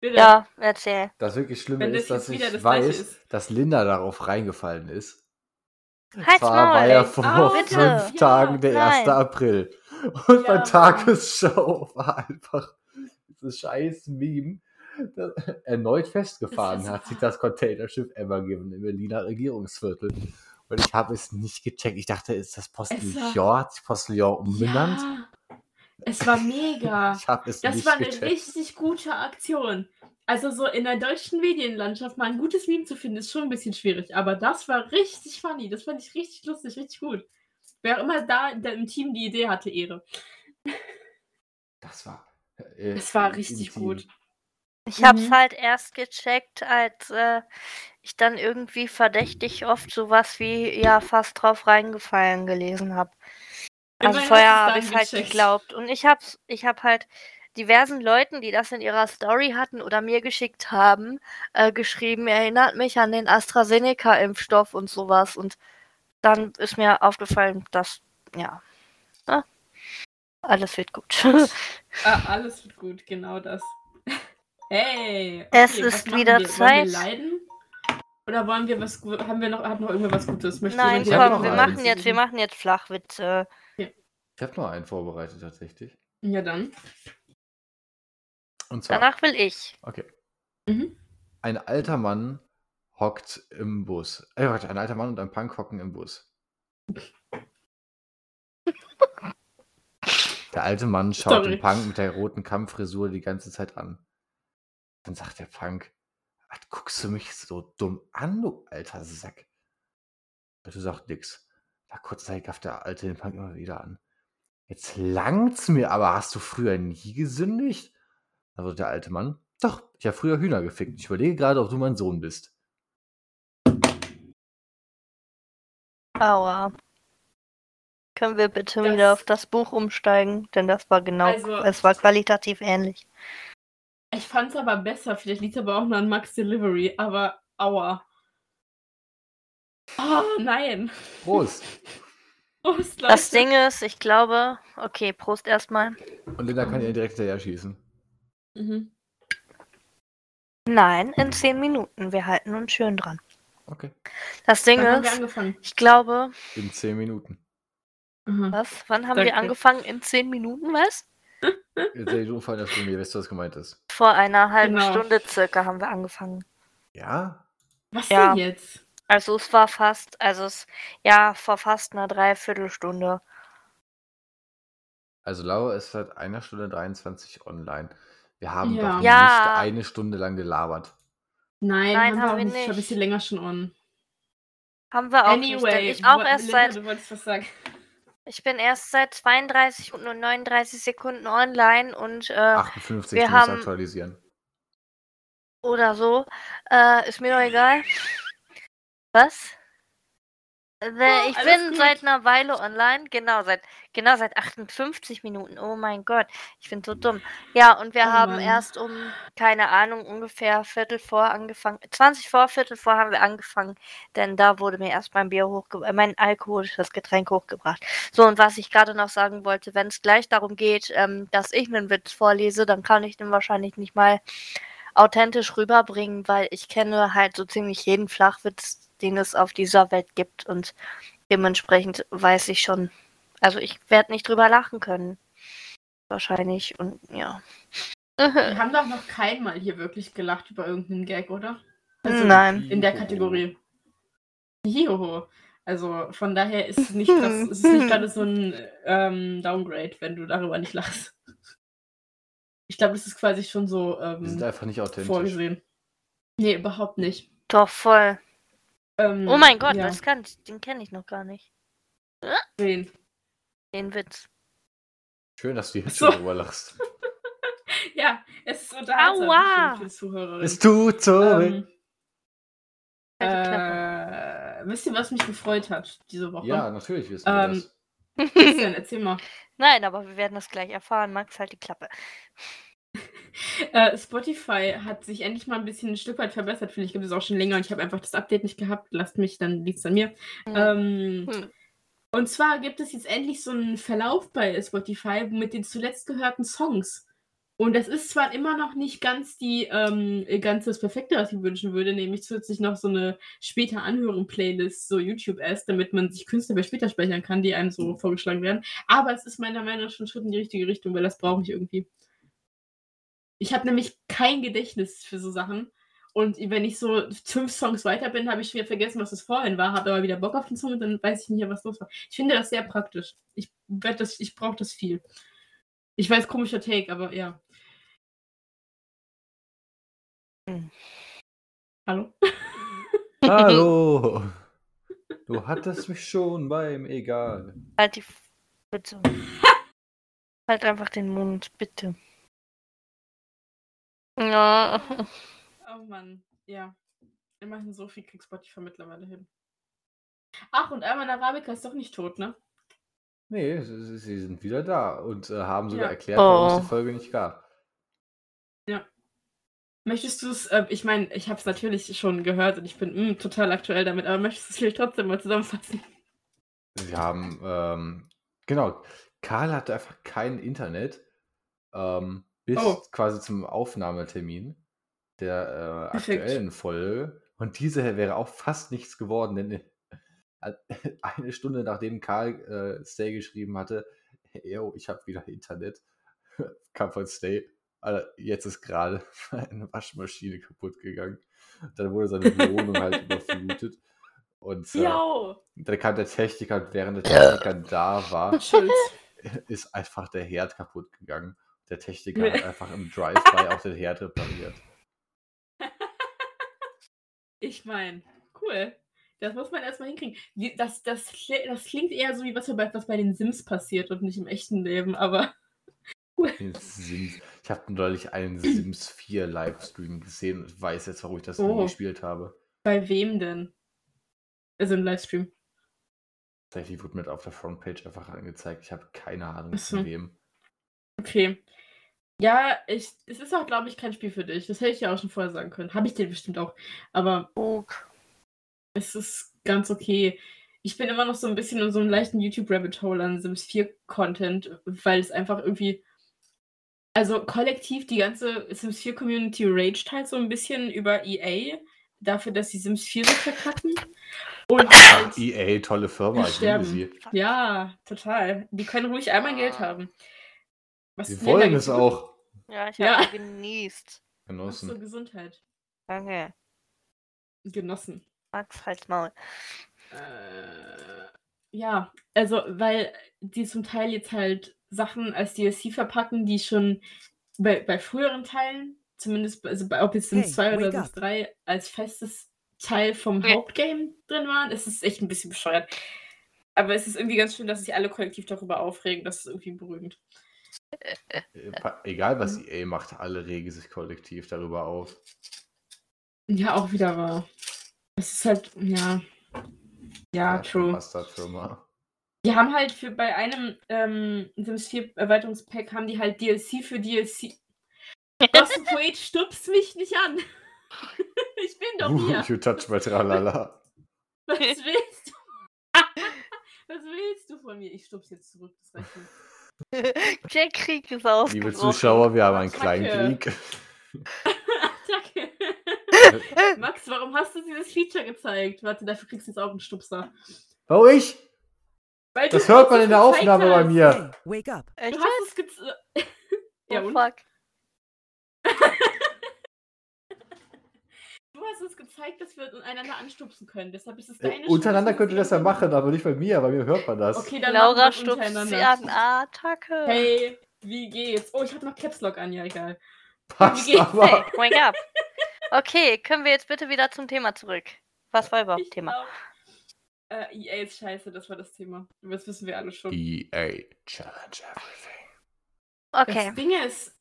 Bitte. Ja, erzähl. Das wirklich Schlimme ist, dass ich weiß, dass Linda darauf reingefallen ist. Halt's Maul! War ja vor 5 Tagen der 1. April. Und bei Tagesschau war einfach dieses scheiß Meme, das erneut festgefahren hat sich das Containerschiff Evergiven im Berliner Regierungsviertel. Und ich habe es nicht gecheckt. Ich dachte, ist das Postillon umbenannt? Ja, es war mega. Ich habe es nicht gecheckt. Das war eine richtig gute Aktion. Also so in der deutschen Medienlandschaft mal ein gutes Meme zu finden, ist schon ein bisschen schwierig. Aber das war richtig funny. Das fand ich richtig lustig, richtig gut. Wer immer da im Team die Idee hatte, Ehre. Das war richtig gut. Ich hab's halt erst gecheckt, als ich dann irgendwie verdächtig oft sowas wie ja fast drauf reingefallen gelesen habe. Also vorher habe ich halt geglaubt. Und ich hab halt diversen Leuten, die das in ihrer Story hatten oder mir geschickt haben, geschrieben, erinnert mich an den AstraZeneca-Impfstoff und sowas. Und dann ist mir aufgefallen, dass, ja, alles wird gut. Alles wird gut, genau das. Hey! Okay, es ist wieder wir? Zeit. Wollen wir leiden? Oder wollen wir was, haben wir noch irgendwas Gutes? Nein, komm, wir machen jetzt Flachwitze. Ja. Ich habe noch einen vorbereitet, tatsächlich. Ja, dann. Und zwar, danach will ich. Okay. Mhm. Ein alter Mann hockt im Bus. Ein alter Mann und ein Punk hocken im Bus. Der alte Mann schaut den Punk mit der roten Kammfrisur die ganze Zeit an. Dann sagt der Punk, was guckst du mich so dumm an, du alter Sack? Du sagst nix. Da kurzzeitig gafft der Alte den Punk immer wieder an. Jetzt langt's mir aber, hast du früher nie gesündigt? Da wird der alte Mann, doch, ich habe früher Hühner gefickt. Ich überlege gerade, ob du mein Sohn bist. Aua. Können wir bitte wieder auf das Buch umsteigen? Denn das war es war qualitativ ähnlich. Ich fand's aber besser, vielleicht liegt es aber auch nur an Max Delivery, aber aua. Oh nein. Prost. Prost, Leute. Das Ding ist, ich glaube, okay, Prost erstmal. Und Linda kann ja direkt hinterher schießen. Mhm. Nein, in 10 Minuten. Wir halten uns schön dran. Okay. Das Ding ist, ich glaube... In 10 Minuten. Mhm. Was? Wann haben wir angefangen? In 10 Minuten, was? Jetzt sehe ich umfallen, dass du mir weißt, was gemeint ist. Vor einer halben Stunde circa haben wir angefangen. Ja? Was denn jetzt? Also es war fast, vor fast einer Dreiviertelstunde. Also Laura ist seit 1:23 online. Wir haben doch nicht eine Stunde lang gelabert. Nein, haben wir nicht. Ich war ein bisschen länger schon on. Haben wir auch nicht. Ich auch erst seit... Du wolltest was sagen. Ich bin erst seit 32 und nur 39 Sekunden online und 58 wir haben aktualisieren. Oder so. Ist mir doch egal. Was? Ich bin seit einer Weile online, genau seit 58 Minuten. Oh mein Gott, ich bin so dumm. Ja, und wir haben erst um, keine Ahnung, ungefähr 20 vor haben wir angefangen, denn da wurde mir erst mein alkoholisches Getränk hochgebracht. So, und was ich gerade noch sagen wollte, wenn es gleich darum geht, dass ich einen Witz vorlese, dann kann ich den wahrscheinlich nicht mal authentisch rüberbringen, weil ich kenne halt so ziemlich jeden Flachwitz, den es auf dieser Welt gibt und dementsprechend weiß ich schon, also ich werde nicht drüber lachen können. Wahrscheinlich und ja. Wir haben doch noch keinmal hier wirklich gelacht über irgendeinen Gag, oder? Also nein. In der Kategorie. Joho. Also von daher ist es nicht gerade so ein Downgrade, wenn du darüber nicht lachst. Ich glaube, das ist quasi schon so wir sind einfach nicht authentisch. Vorgesehen. Nee, überhaupt nicht. Doch, voll. Oh mein Gott, den kenne ich noch gar nicht. Wen? Den Witz. Schön, dass du jetzt schon drüber lachst. Ja, es ist unterhaltsam. Aua! Für Zuhörerinnen. Es tut so weh. Wisst ihr, was mich gefreut hat diese Woche? Ja, natürlich wissen wir das. Was denn? Erzähl mal. Nein, aber wir werden das gleich erfahren. Max, halt die Klappe. Spotify hat sich endlich mal ein bisschen ein Stück weit verbessert, finde ich, gibt es auch schon länger und ich habe einfach das Update nicht gehabt, lasst mich, dann liegt es an mir. Und zwar gibt es jetzt endlich so einen Verlauf bei Spotify mit den zuletzt gehörten Songs. Und das ist zwar immer noch nicht ganz ganz das Perfekte, was ich wünschen würde, nämlich zusätzlich noch so eine später Anhören-Playlist, so YouTube-esque, damit man sich Künstler für später speichern kann, die einem so vorgeschlagen werden. Aber es ist meiner Meinung nach schon ein Schritt in die richtige Richtung, weil das brauche ich irgendwie. Ich habe nämlich kein Gedächtnis für so Sachen. Und wenn ich so 5 Songs weiter bin, habe ich schon wieder vergessen, was das vorhin war, habe aber wieder Bock auf den Song und dann weiß ich nicht, was los war. Ich finde das sehr praktisch. Ich brauche das viel. Ich weiß, komischer Take, aber ja. Hallo? Hallo! Du hattest mich schon beim Egal. Halt die Bitte. Halt einfach den Mund, bitte. Ja. Oh Mann, ja. Immerhin so viel kriegt Spotify mittlerweile hin. Ach, und Alman Arabica ist doch nicht tot, ne? Nee, sie sind wieder da und haben sogar erklärt, warum es die Folge nicht gab. Ja. Möchtest du es, ich meine, ich habe es natürlich schon gehört und ich bin total aktuell damit, aber möchtest du es vielleicht trotzdem mal zusammenfassen? Sie haben, genau, Karl hatte einfach kein Internet bis quasi zum Aufnahmetermin der aktuellen Folge und diese wäre auch fast nichts geworden, denn eine Stunde nachdem Karl Stay geschrieben hatte, yo, ich habe wieder Internet, kam von Stay, also jetzt ist gerade eine Waschmaschine kaputt gegangen. Dann wurde seine Wohnung halt überflutet. Und dann kam der Techniker und während der Techniker da war, ist einfach der Herd kaputt gegangen. Der Techniker hat einfach im Drive-By auch den Herd repariert. Ich meine, cool. Das muss man erstmal hinkriegen. Das klingt eher so, wie was bei den Sims passiert und nicht im echten Leben, aber cool. Ich habe neulich einen Sims 4 Livestream gesehen und weiß jetzt, warum ich das nie gespielt habe. Bei wem denn? Also im Livestream. Tatsächlich wurde mir auf der Frontpage einfach angezeigt. Ich habe keine Ahnung, von wem. Okay. Ja, es ist auch, glaube ich, kein Spiel für dich. Das hätte ich ja auch schon vorher sagen können. Habe ich den bestimmt auch. Aber es ist ganz okay. Ich bin immer noch so ein bisschen in so einem leichten YouTube-Rabbit-Hole an Sims 4-Content, weil es einfach irgendwie, also kollektiv die ganze Sims 4-Community raged halt so ein bisschen über EA, dafür, dass die Sims 4 so verkacken. Und EA, tolle Firma, ich liebe sie. Ja, total. Die können ruhig einmal Geld haben. Sie wollen es auch. Ja, ich habe genießt. Genossen. Ach so, Gesundheit. Danke. Genossen. Max, halt Maul. Ja, also, weil die zum Teil jetzt halt Sachen als DLC verpacken, die schon bei früheren Teilen, zumindest also bei ob jetzt Sims 2 oder Sims 3, als festes Teil vom Hauptgame drin waren. Es ist echt ein bisschen bescheuert. Aber es ist irgendwie ganz schön, dass sich alle kollektiv darüber aufregen. Das ist irgendwie berühmt. Egal, was EA macht, alle regen sich kollektiv darüber auf. Ja, auch wieder wahr. Es ist halt, ja, true. Die haben halt bei einem Sims 4 Erweiterungspack haben die halt DLC für DLC. Boston Poet, stupst mich nicht an. Ich bin doch hier. You touch my tralala. Was willst du? Was willst du von mir? Ich stups jetzt zurück, das reicht nicht. Der Krieg ist ausgebrochen. Liebe Zuschauer, wir haben einen kleinen Krieg. Danke. Max, warum hast du dieses Feature gezeigt? Warte, dafür kriegst du jetzt auch einen Stupser. Warum ich? Weil das hört man in der Aufnahme bei mir. Hey, wake up. Du hast es gezeigt. Oh, fuck. Du hast uns gezeigt, dass wir einander anstupsen können. Deshalb ist es deine untereinander könnt ihr das ja machen, aber nicht bei mir hört man das. Okay, dann Laura stupst sie an. Attacke. Hey, wie geht's? Oh, ich hab noch Caps Lock an, ja, egal. Passt, wie geht's? Aber. Hey, wake up. Okay, können wir jetzt bitte wieder zum Thema zurück? Was war überhaupt Thema? EA ist scheiße, das war das Thema. Aber das wissen wir alle schon. EA Challenge Everything. Okay. Das Ding ist,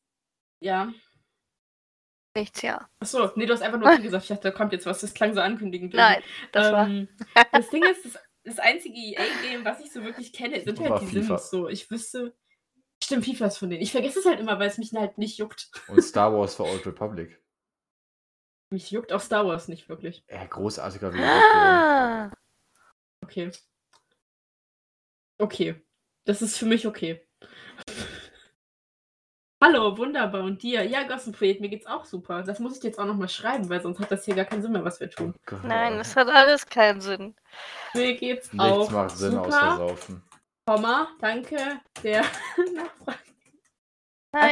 nichts, Achso, nee, du hast einfach nur okay gesagt. Ich dachte, da kommt jetzt was. Das klang so ankündigend. Nein, das war... Das Ding ist, das einzige EA-Game, was ich so wirklich kenne, sind halt die FIFA. Sims. So, ich wüsste... Stimmt, FIFA ist von denen. Ich vergesse es halt immer, weil es mich halt nicht juckt. Und Star Wars for Old Republic. Mich juckt auch Star Wars nicht wirklich. Ja, großartiger Video. Okay. Das ist für mich okay. Hallo, wunderbar. Und dir? Ja, Gossenprojekt, mir geht's auch super. Das muss ich dir jetzt auch nochmal schreiben, weil sonst hat das hier gar keinen Sinn mehr, was wir tun. Oh, nein, das hat alles keinen Sinn. Mir geht's nichts auch super. Nichts macht Sinn, außer saufen. Komma, danke der Nachfrage.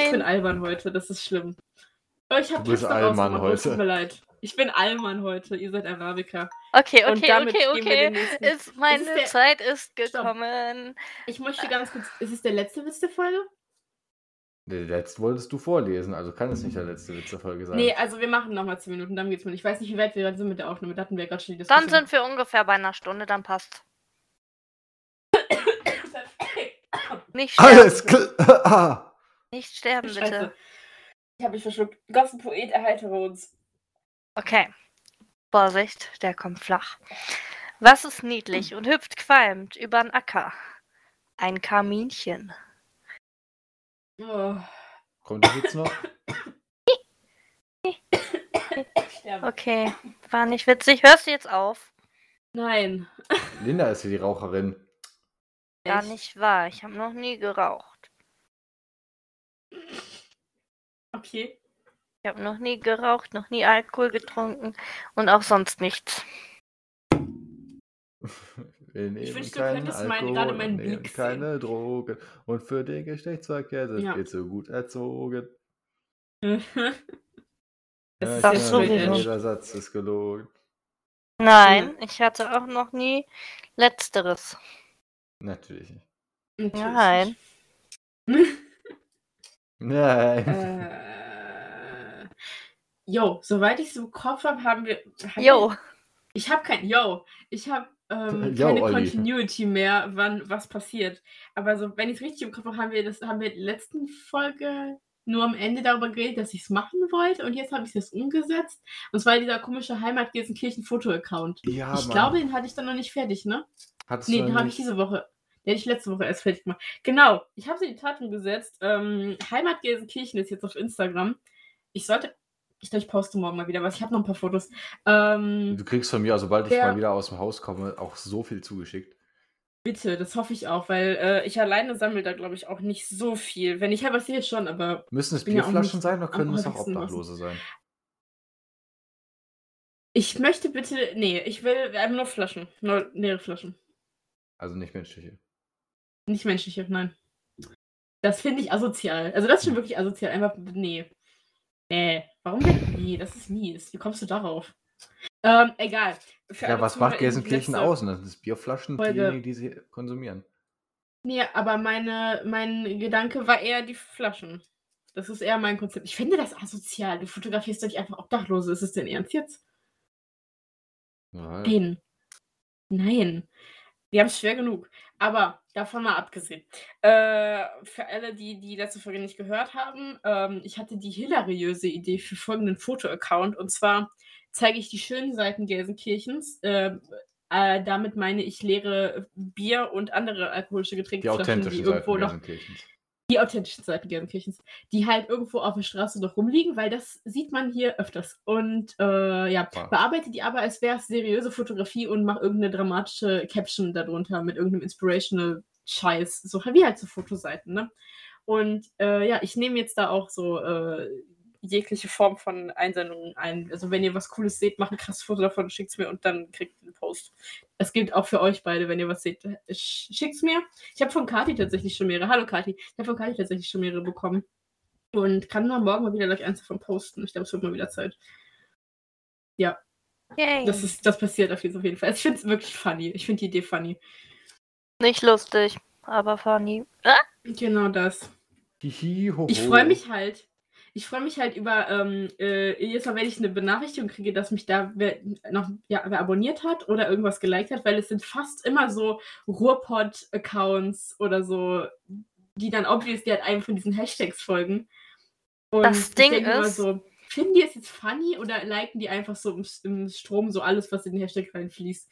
Ich bin albern heute, das ist schlimm. Oh, du bist Alman heute. Tut mir leid. Ich bin Alman heute, ihr seid Arabica. Okay. Zeit ist gekommen. Stopp. Ich möchte ganz kurz, ist es der letzte Witz der Folge? Der letzte wolltest du vorlesen, also kann es nicht der letzte Witz der Folge sein. Nee, also wir machen nochmal 10 Minuten, dann geht's mit. Ich weiß nicht, wie weit wir dann sind mit der Aufnahme. Da hatten wir gerade schon die Diskussion. Dann sind wir ungefähr bei einer Stunde, dann passt. Nicht sterben. Alles klar. Nicht sterben, bitte. Scheiße. Ich habe mich verschluckt. Gossenpoet, erheitere uns. Okay. Vorsicht, der kommt flach. Was ist niedlich und hüpft qualmend über einen Acker? Ein Kaminchen. Oh. Kommt das jetzt noch? Okay, war nicht witzig. Hörst du jetzt auf? Nein. Linda ist hier die Raucherin. Gar nicht wahr. Ich habe noch nie geraucht. Okay. Ich habe noch nie geraucht, noch nie Alkohol getrunken und auch sonst nichts. Ich wünschte, du könntest gerade meinen Blick sehen. Keine Drogen und für den Geschlechtsverkehr sind wir zu gut erzogen. Das ist so gut. Jeder Satz ist gelogen. Nein, ich hatte auch noch nie Letzteres. Natürlich nicht. Nein. Nein. Soweit ich es im Kopf habe, haben wir... Ich habe keine Continuity mehr, wann was passiert. Aber so, wenn ich es richtig im Kopf habe, haben wir in der letzten Folge nur am Ende darüber geredet, dass ich es machen wollte und jetzt habe ich es umgesetzt. Und zwar dieser komische Heimatgelsenkirchen-Foto-Account. Ja, ich glaube, den hatte ich dann noch nicht fertig, ne? Den habe ich diese Woche. Den hätte ich letzte Woche erst fertig gemacht. Genau, ich habe es in die Tat umgesetzt. Heimatgelsenkirchen ist jetzt auf Instagram. Ich glaube, ich poste morgen mal wieder was. Ich habe noch ein paar Fotos. Du kriegst von mir, sobald ich mal wieder aus dem Haus komme, auch so viel zugeschickt. Bitte, das hoffe ich auch, weil ich alleine sammle da, glaube ich, auch nicht so viel. Wenn ich habe, was hier schon, aber... Müssen es Bierflaschen sein oder können es auch Obdachlose sein? Ich will nur Flaschen. Nur leere Flaschen. Also nicht menschliche? Nicht menschliche, nein. Das finde ich asozial. Also das ist schon wirklich asozial. Einfach, warum denn? Nee, das ist mies. Wie kommst du darauf? Egal. Was macht Gelsenkirchen aus? Das sind Bierflaschen, die sie konsumieren. Nee, aber mein Gedanke war eher die Flaschen. Das ist eher mein Konzept. Ich finde das asozial. Du fotografierst euch einfach Obdachlose. Ist es denn ernst jetzt? Nein. Die haben es schwer genug. Aber davon mal abgesehen. Für alle, die letzte Folge nicht gehört haben, ich hatte die hilariöse Idee für folgenden Foto-Account. Und zwar zeige ich die schönen Seiten Gelsenkirchens. Damit meine ich leere Bier und andere alkoholische Getränkeflaschen, die authentischen Seiten Gelsenkirchens, die halt irgendwo auf der Straße noch rumliegen, weil das sieht man hier öfters. Und bearbeite die aber, als wäre es seriöse Fotografie und mach irgendeine dramatische Caption darunter mit irgendeinem Inspirational Scheiß. So wie halt so Fotoseiten, ne? Und ich nehme jetzt da auch so jegliche Form von Einsendungen ein. Also wenn ihr was Cooles seht, macht ein krasses Foto davon, schickt's mir und dann kriegt ihr einen Post. Das gilt auch für euch beide, wenn ihr was seht, schickt's mir. Ich habe von Kati tatsächlich schon mehrere. Hallo Kati. Ich habe von Kati tatsächlich schon mehrere bekommen. Und kann dann morgen mal wieder gleich eins davon posten. Ich glaube, es wird mal wieder Zeit. Ja. Yay. Das passiert auf jeden Fall. Ich finde es wirklich funny. Ich finde die Idee funny. Nicht lustig, aber funny. Ah? Genau das. Ich freue mich halt über, jedes Mal, wenn ich eine Benachrichtigung kriege, dass mich da wer abonniert hat oder irgendwas geliked hat, weil es sind fast immer so Ruhrpott-Accounts oder so, die dann obvious, die halt einem von diesen Hashtags folgen. Und das Ding ist... Immer so, finden die es jetzt funny oder liken die einfach so im Strom so alles, was in den Hashtag reinfließt?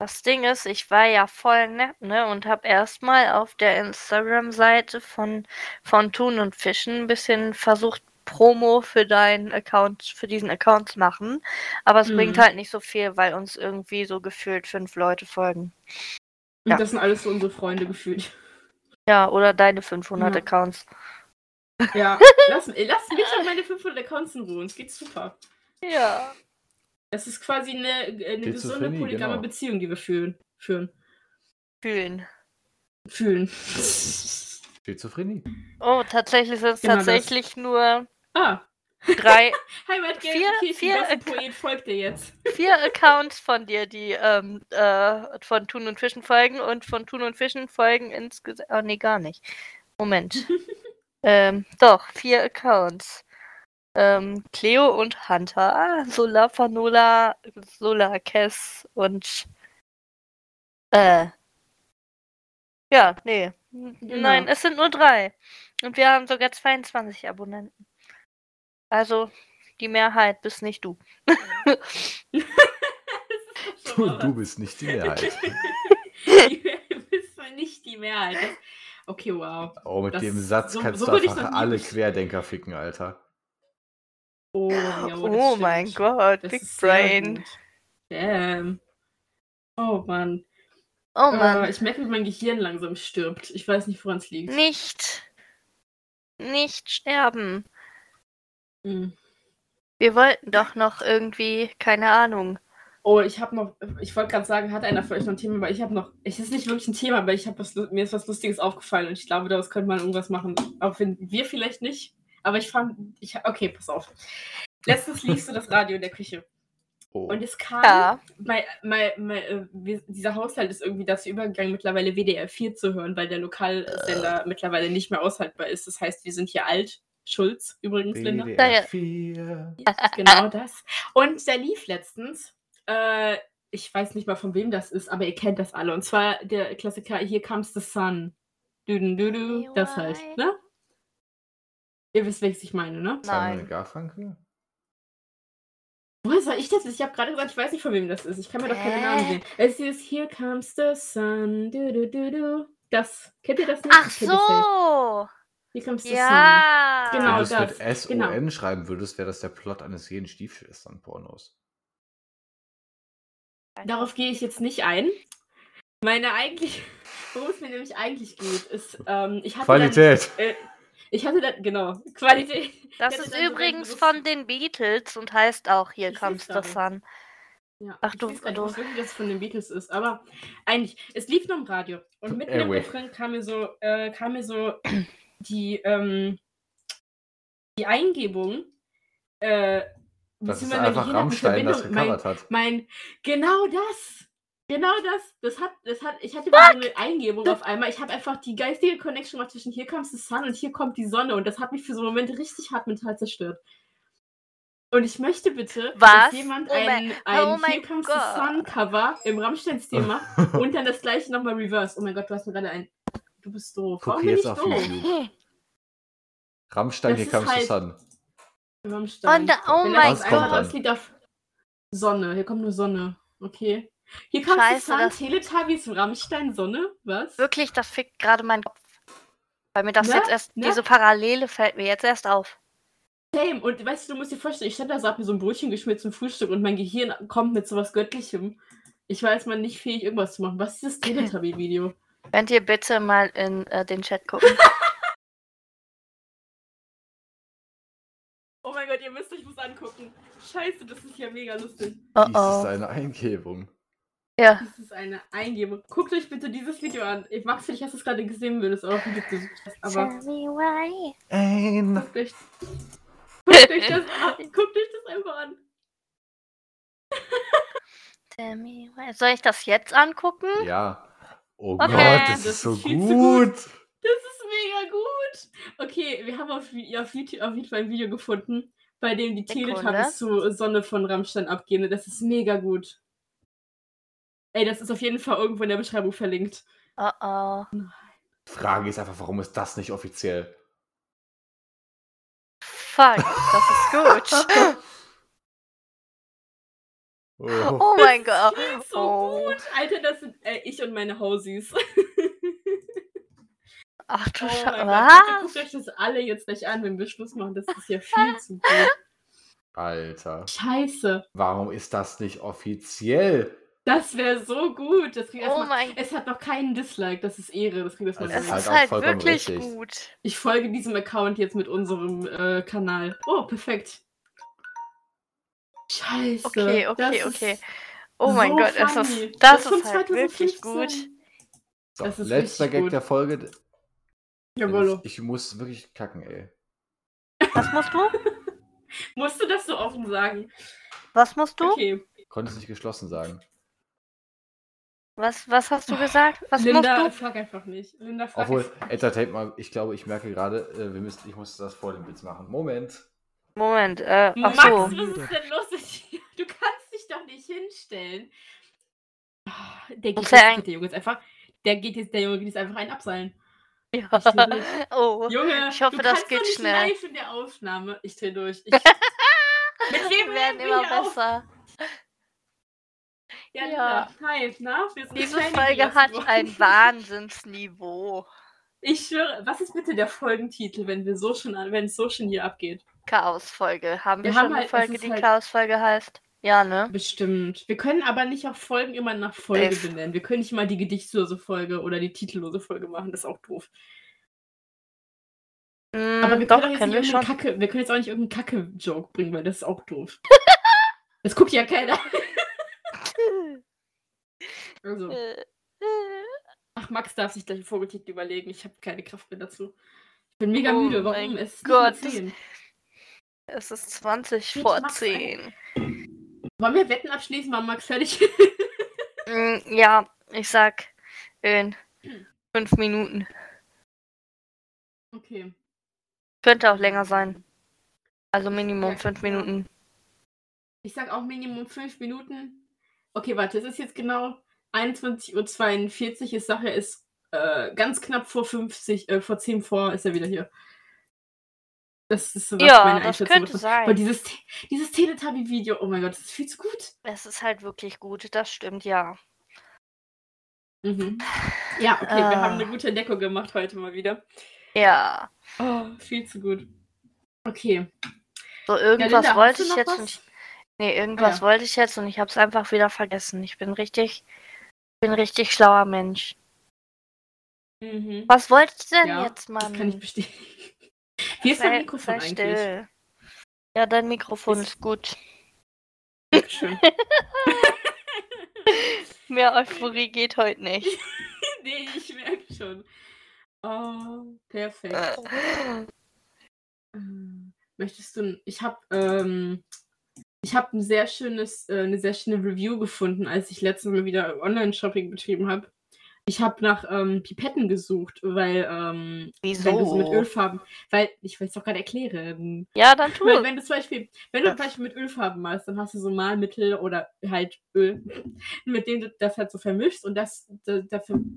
Das Ding ist, ich war ja voll nett, ne, und habe erstmal auf der Instagram-Seite von Thun und Fischen ein bisschen versucht, Promo für diesen Account zu machen. Aber es bringt halt nicht so viel, weil uns irgendwie so gefühlt 5 Leute folgen. Ja. Und das sind alles so unsere Freunde gefühlt. Ja, oder deine 500 Accounts. Ja, lass mich doch meine 500 Accounts in Ruhe, uns geht's super. Ja. Das ist quasi eine gesunde, polygame Beziehung, die wir fühlen. Schizophrenie. Oh, tatsächlich sind es nur 3, 4 Poet folgt dir jetzt. 4 Accounts von dir, die von Thun und Fischen folgen und von Thun und Fischen folgen insgesamt... Oh, nee, gar nicht. Moment. Doch, 4 Accounts. Cleo und Hunter, Solapanola, Solakes und ja, nee. Genau. Nein, es sind nur 3. Und wir haben sogar 22 Abonnenten. Also die Mehrheit bist nicht du. Du bist nicht die Mehrheit. Du bist zwar nicht die Mehrheit. Okay, wow. Oh, mit das, dem Satz kannst so du einfach alle Querdenker ficken, Alter. Oh, ja, oh mein Gott, das Big Brain. Damn. Oh Mann. Oh Mann. Ich merke, wie mein Gehirn langsam stirbt. Ich weiß nicht, woran es liegt. Nicht sterben. Hm. Wir wollten doch noch irgendwie, keine Ahnung. Oh, ich wollte gerade sagen, hat einer von euch noch ein Thema, aber es ist nicht wirklich ein Thema, aber mir ist was Lustiges aufgefallen und ich glaube, daraus könnte man irgendwas machen. Auch wenn wir vielleicht nicht, aber okay, pass auf. Letztens liest du das Radio in der Küche. Oh. Und es kam, dieser Haushalt ist irgendwie dazu übergegangen, mittlerweile WDR 4 zu hören, weil der Lokalsender mittlerweile nicht mehr aushaltbar ist. Das heißt, wir sind hier alt. Schulz, übrigens, Linda. Ja, genau das. Und da lief letztens, ich weiß nicht mal, von wem das ist, aber ihr kennt das alle. Und zwar der Klassiker, Here Comes the Sun. Düdendüdü, das halt, ne? Ihr wisst, welches ich meine, ne? Nein. Garfunkel? Woher soll ich das? Ich habe gerade gesagt, ich weiß nicht, von wem das ist. Ich kann mir doch keine Namen sehen. Es ist Here Comes the Sun. Düdendüdü. Das. Kennt ihr das nicht? Ach so! Hier kommt es ja zusammen. Genau, wenn du es mit S-O-N schreiben würdest, wäre das der Plot eines jeden Stiefschwestern-Pornos. Darauf gehe ich jetzt nicht ein. Worum es mir nämlich eigentlich geht, ist, Qualität. Qualität. Das ist übrigens von den Beatles und heißt auch Here Comes the Sun. Ja, ach du, ich weiß wirklich, dass es von den Beatles ist, aber eigentlich, es lief nur im Radio. Und mitten im Refrain kam mir so die Eingebung, dass es einfach Rammstein das gecovert hat. Ich hatte mal so eine Eingebung auf einmal. Ich habe einfach die geistige Connection gemacht zwischen Here Comes the Sun und Hier kommt die Sonne. Und das hat mich für so einen Moment richtig hart mental zerstört. Und ich möchte bitte, dass jemand ein Here Comes the Sun Cover im Rammstein-Stil macht und dann das gleiche nochmal reverse. Oh mein Gott, du hast mir gerade Du bist doof. Guck jetzt auf YouTube. Rammstein, Here Comes the Sun. Rammstein. Oh mein Gott. Das Lied auf Sonne. Hier kommt nur Sonne. Okay. Hier kommt die Sun, Teletubbies, Rammstein, Sonne. Was? Wirklich, das fickt gerade meinen Kopf. Weil mir das jetzt erst, diese Parallele fällt mir jetzt erst auf. Same. Und weißt du, du musst dir vorstellen, ich stand da so, hab mir so ein Brötchen geschmiert zum Frühstück und mein Gehirn kommt mit sowas Göttlichem. Ich war erstmal nicht fähig, irgendwas zu machen. Was ist das Teletubby-Video? Könnt ihr bitte mal in den Chat gucken? Oh mein Gott, ihr müsst euch was angucken. Scheiße, das ist ja mega lustig. Oh, das ist eine Eingebung. Ja. Das ist eine Eingebung. Guckt euch bitte dieses Video an. Ich mag's nicht, hast du es gerade gesehen, wenn du es auf YouTube gesucht hast. Aber guckt euch das einfach an. Tell me why. Soll ich das jetzt angucken? Ja. Oh Gott, das ist so gut. Das ist mega gut. Okay, wir haben auf jeden Fall ein Video gefunden, bei dem die Teletubbies zur Sonne von Rammstein abgehen. Das ist mega gut. Ey, das ist auf jeden Fall irgendwo in der Beschreibung verlinkt. Oh. Frage ist einfach, warum ist das nicht offiziell? Fuck, das ist gut. Oh mein Gott. Das ist so gut. Alter, das sind ich und meine Hausies. Ach du Scheiße. Guckt euch das alle jetzt gleich an, wenn wir Schluss machen. Das ist ja viel zu gut. Alter. Scheiße. Warum ist das nicht offiziell? Das wäre so gut. Das kriegt es hat noch keinen Dislike, das ist Ehre. Das kriegt erstmal also es ist halt wirklich richtig gut. Ich folge diesem Account jetzt mit unserem Kanal. Oh, perfekt. Scheiße. Okay. Oh mein Gott, das ist halt wirklich gut. So, das ist letzter Gag gut der Folge. Jawollo. Ich muss wirklich kacken, ey. Was musst du? Musst du das so offen sagen? Was musst du? Okay. Konntest nicht geschlossen sagen. Was hast du gesagt? Was Linda, musst du? Frag einfach nicht. Linda, frag obwohl, entertaint mal, ich glaube, ich merke gerade, ich muss das vor dem Witz machen. Moment, ach so. Max, was ist denn los mit dir? Du kannst dich doch nicht hinstellen. Der Junge geht jetzt einfach einen abseilen. Ja. Oh. Junge, ich hoffe, das geht schnell. Du kannst doch nicht live in der Aufnahme. Ich dreh durch. Wir werden immer besser. Ja. Hi, na? Diese Folge hat ein Wahnsinnsniveau. Ich schwöre, was ist bitte der Folgentitel, wenn es so schon hier abgeht? Chaosfolge. Haben wir schon eine Folge, die Chaosfolge heißt? Ja, ne? Bestimmt. Wir können aber nicht auch Folgen immer nach Folge benennen. Wir können nicht mal die gedichtlose Folge oder die titellose Folge machen. Das ist auch doof. Aber wir können jetzt auch nicht irgendeinen Kacke-Joke bringen, weil das ist auch doof. Das guckt ja keiner. Also. Ach, Max darf sich gleich einen Vogeltitel überlegen. Ich habe keine Kraft mehr dazu. Ich bin mega müde. Warum? Es ist Gott. 10. Es ist 20 vor 10. Wollen wir Wetten abschließen? War Max fertig? Ja, ich sag in 5 Minuten. Okay. Könnte auch länger sein. Also Minimum 5 Minuten. Ich sag auch Minimum 5 Minuten. Okay, warte, es ist jetzt genau 21.42 Uhr. Ich sage, er ist ganz knapp vor 10 vor ist er wieder hier. Das ist so was meine Einschätzung. Ja, das könnte sein. Aber dieses Teletubby-Video, oh mein Gott, das ist viel zu gut. Es ist halt wirklich gut, das stimmt, ja. Mhm. Ja, okay, wir haben eine gute Deko gemacht heute mal wieder. Ja. Oh, viel zu gut. Okay. So, irgendwas wollte ich jetzt nicht. Nee, irgendwas wollte ich jetzt und ich habe es einfach wieder vergessen. Ich bin richtig schlauer Mensch. Mhm. Was wollte ich denn jetzt, Mann? Das kann ich bestätigen. Hier ist dein Mikrofon eigentlich. Still. Ja, dein Mikrofon ist gut. Schön. Mehr Euphorie geht heute nicht. Nee, ich merke schon. Oh, perfekt. Möchtest du... Ich habe eine sehr schöne Review gefunden, als ich letztens mal wieder Online-Shopping betrieben habe. Ich habe nach Pipetten gesucht, weil wenn du so mit Ölfarben, weil ich will es doch gerade erklären. Ja, dann tu. Weil, wenn du zum Beispiel mit Ölfarben malst, dann hast du so Malmittel oder halt Öl, mit denen du das halt so vermischst und dafür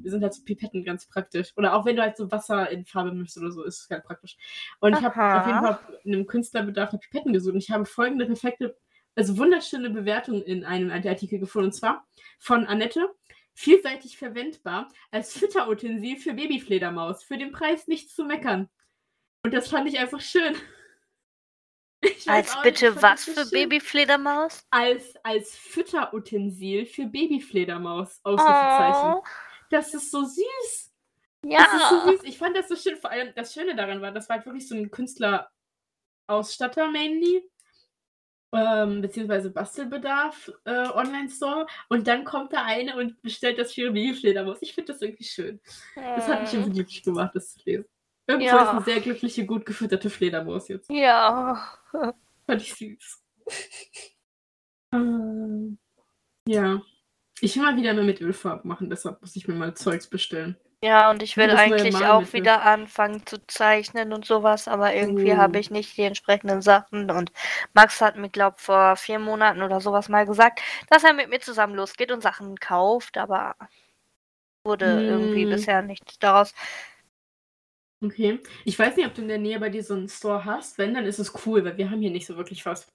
sind halt so Pipetten ganz praktisch. Oder auch wenn du halt so Wasser in Farbe mischst oder so, ist es ganz praktisch. Und ich habe auf jeden Fall einem Künstlerbedarf nach Pipetten gesucht und ich habe folgende perfekte, also wunderschöne Bewertung in einem Artikel gefunden und zwar von Annette. Vielseitig verwendbar als Fütterutensil für Babyfledermaus. Für den Preis nichts zu meckern. Und das fand ich einfach schön. Als bitte was für Babyfledermaus? Als Fütterutensil für Babyfledermaus. Ausrufezeichen. Oh. Das ist so süß. Ja. Das ist so süß. Ich fand das so schön. Vor allem das Schöne daran war, das war halt wirklich so ein Künstlerausstatter mainly. Beziehungsweise Bastelbedarf Online-Store und dann kommt da eine und bestellt das für ihre Babyfledermaus. Ich finde das irgendwie schön. Das hat mich irgendwie glücklich gemacht, das zu lesen. Irgendwo ist eine sehr glückliche, gut gefütterte Fledermaus jetzt. Ja. Fand ich süß. Ja. Ich will mal wieder mehr mit Ölfarben machen, deshalb muss ich mir mal Zeugs bestellen. Ja, und ich will eigentlich auch wieder anfangen zu zeichnen und sowas, aber irgendwie habe ich nicht die entsprechenden Sachen. Und Max hat mir, glaube ich, vor 4 Monaten oder sowas mal gesagt, dass er mit mir zusammen losgeht und Sachen kauft, aber wurde irgendwie bisher nichts daraus. Okay. Ich weiß nicht, ob du in der Nähe bei dir so einen Store hast. Wenn, dann ist es cool, weil wir haben hier nicht so wirklich was.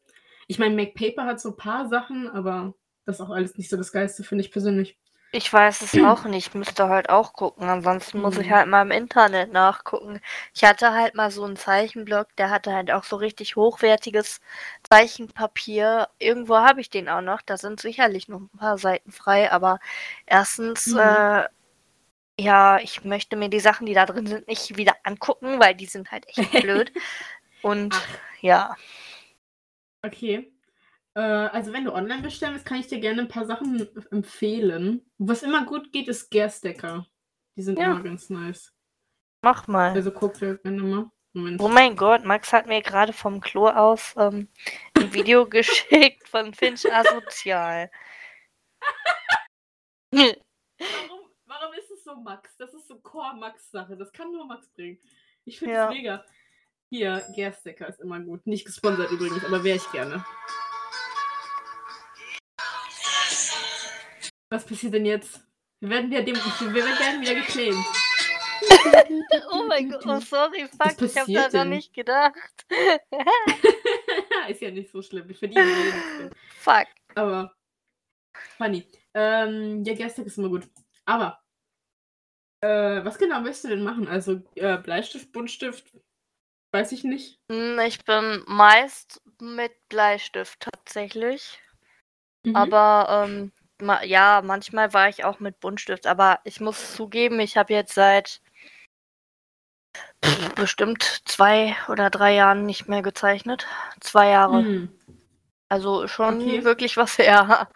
Ich meine, MacPaper hat so ein paar Sachen, aber das ist auch alles nicht so das Geilste, finde ich persönlich. Ich weiß es auch nicht, müsste halt auch gucken, ansonsten muss ich halt mal im Internet nachgucken. Ich hatte halt mal so einen Zeichenblock, der hatte halt auch so richtig hochwertiges Zeichenpapier. Irgendwo habe ich den auch noch, da sind sicherlich noch ein paar Seiten frei, aber erstens, ich möchte mir die Sachen, die da drin sind, nicht wieder angucken, weil die sind halt echt blöd. Und ja. Okay. Also wenn du online bestellen willst, kann ich dir gerne ein paar Sachen empfehlen. Was immer gut geht, ist Gärstäcker. Die sind immer ganz nice. Mach mal. Also guck dir gerne mal. Moment. Oh mein Gott, Max hat mir gerade vom Klo aus ein Video geschickt von Finch Asozial. so Max. Das ist so Core-Max-Sache. Das kann nur Max bringen. Ich finde das mega. Hier, Gärstäcker ist immer gut. Nicht gesponsert übrigens, aber wäre ich gerne. Was passiert denn jetzt? Wir werden wieder geclaimed. Oh mein Gott, oh sorry, fuck, ich hab daran nicht gedacht. Ist ja nicht so schlimm, ich verdiene nicht schlimm. Fuck. Aber, funny. Ja, Gärstäcker ist immer gut. Aber, was genau möchtest du denn machen? Also, Bleistift, Buntstift, weiß ich nicht. Ich bin meist mit Bleistift tatsächlich. Mhm. Aber, ja, manchmal war ich auch mit Buntstift, aber ich muss zugeben, ich habe jetzt seit bestimmt 2 oder 3 Jahren nicht mehr gezeichnet. 2 Jahre. Hm. Also schon wirklich was her.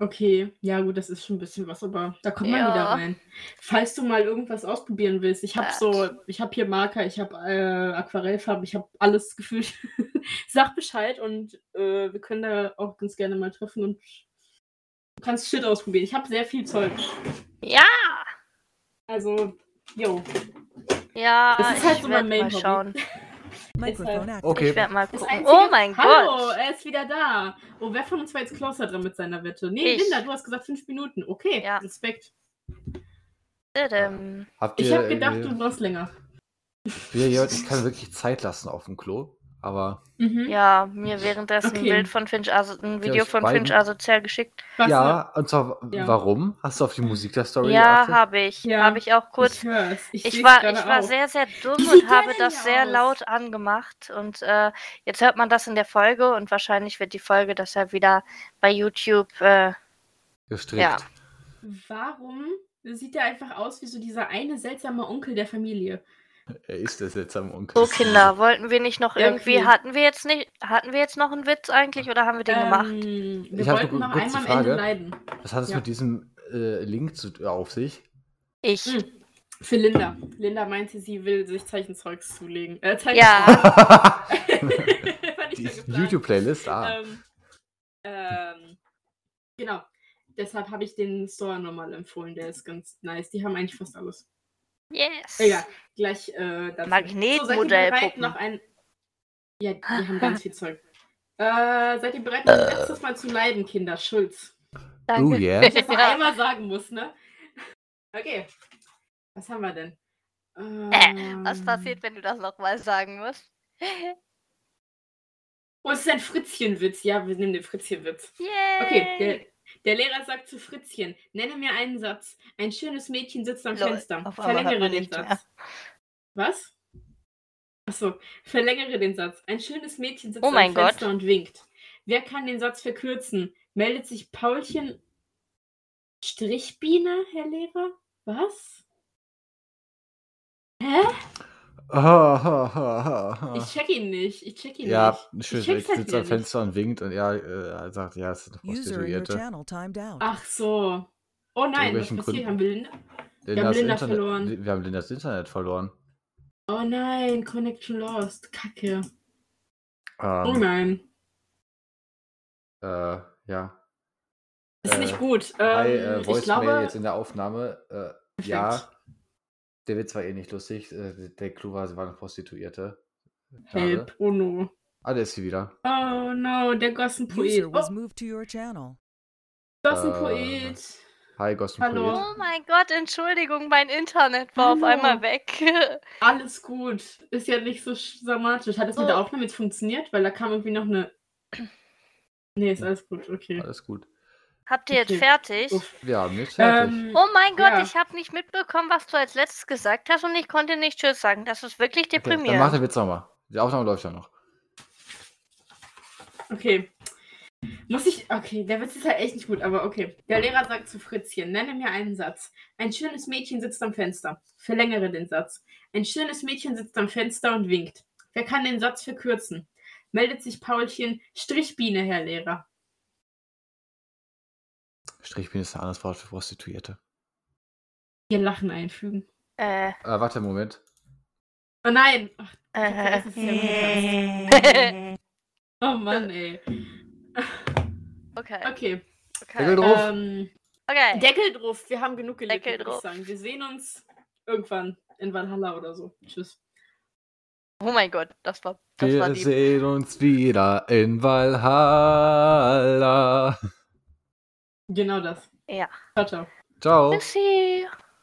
Okay, ja gut, das ist schon ein bisschen was, aber da kommt man wieder rein. Falls du mal irgendwas ausprobieren willst, ich habe hier Marker, ich habe Aquarellfarben, ich habe alles gefühlt. Sag Bescheid und wir können da auch ganz gerne mal treffen und du kannst Shit ausprobieren. Ich habe sehr viel Zeug. Ja! Also, yo. Ja, das ist halt so mein Main-Hobby. Schauen. Halt, okay. Ich werde mal gucken. Oh mein Gott! Er ist wieder da. Oh, wer von uns war jetzt closer drin mit seiner Wette? Nee, Linda, du hast gesagt 5 Minuten. Okay, ja. Respekt. Ich habe gedacht, du brauchst länger. Ich kann wirklich Zeit lassen auf dem Klo, aber... Mhm. Ja, mir währenddessen ein Video von Finch Asozial geschickt. Was, ja, und zwar, warum? Hast du auf die Musik-Story geachtet? Ja, habe ich. Ja. Habe ich auch kurz. Ich war sehr, sehr dumm und habe das sehr laut angemacht. Und jetzt hört man das in der Folge und wahrscheinlich wird die Folge deshalb wieder bei YouTube gestrickt. Ja. Warum sieht der einfach aus wie so dieser eine seltsame Onkel der Familie? Er ist der seltsame Onkel. So, Kinder, wollten wir nicht noch irgendwie, hatten wir jetzt noch einen Witz eigentlich oder haben wir den gemacht? Wir wollten noch einmal am Ende leiden. Was hat es mit diesem Link auf sich? Für Linda. Linda meinte, sie will sich Zeichenzeugs zulegen. Ja. Die YouTube-Playlist, genau. Deshalb habe ich den Store nochmal empfohlen. Der ist ganz nice. Die haben eigentlich fast alles. Yes. Egal, gleich dazu. Magnetmodellpuppen. Ja, die haben ganz viel Zeug. Seid ihr bereit, noch ein letztes Mal zu leiden, Kinder? Schulz. Danke. Dass ich das noch einmal sagen muss, ne? Okay. Was haben wir denn? Was passiert, wenn du das nochmal sagen musst? Oh, es ist ein Fritzchenwitz. Ja, wir nehmen den Fritzchenwitz. Yay. Okay, der Lehrer sagt zu Fritzchen, nenne mir einen Satz. Ein schönes Mädchen sitzt am Fenster. Verlängere den Satz. Mehr. Was? Achso, verlängere den Satz. Ein schönes Mädchen sitzt am Fenster und winkt. Wer kann den Satz verkürzen? Meldet sich Paulchen Strichbiene, Herr Lehrer? Was? Hä? Ich check ihn nicht. Ja, schön. Er sitzt am Fenster und winkt und er sagt, ja, es ist eine Prostituierte. Ach so. Oh nein, was passiert? Wir haben Lindas Internet verloren. Oh nein, Connection lost. Kacke. Oh nein. Ja. Ist nicht gut. Ich glaube... jetzt in der Aufnahme. Ja. Der Witz war nicht lustig. Der Clou war, sie war eine Prostituierte. Help, oh no. Ah, der ist sie wieder. Oh no, der Gossenpoet. Gossenpoet. Hi, Gossenpoet. Hallo. Oh mein Gott, Entschuldigung, mein Internet war auf einmal weg. Alles gut. Ist ja nicht so dramatisch. Hat das mit der Aufnahme jetzt funktioniert? Weil da kam irgendwie noch eine... Nee, ist alles gut, okay. Alles gut. Habt ihr jetzt fertig? Wir haben jetzt fertig. Oh mein Gott, ich habe nicht mitbekommen, was du als letztes gesagt hast und ich konnte nicht Tschüss sagen. Das ist wirklich deprimierend. Okay, dann mach den Witz nochmal. Die Aufnahme läuft ja noch. Okay. Okay, der Witz ist halt echt nicht gut, aber okay. Der Lehrer sagt zu Fritzchen, nenne mir einen Satz. Ein schönes Mädchen sitzt am Fenster. Verlängere den Satz. Ein schönes Mädchen sitzt am Fenster und winkt. Wer kann den Satz verkürzen? Meldet sich Paulchen Strichbiene, Herr Lehrer. Strichbiene ist ein anderes Wort für Prostituierte. Hier Lachen einfügen. Warte, Moment. Oh nein! Ach, das ist ja oh Mann, ey. Okay. Okay. Okay. Deckel drauf, wir haben genug gelitten, würde ich sagen. Wir sehen uns irgendwann in Valhalla oder so. Tschüss. Oh mein Gott, das war lieb. Wir sehen uns wieder in Valhalla. Genau das. Ja. Ciao, ciao. Ciao. Tschüssi.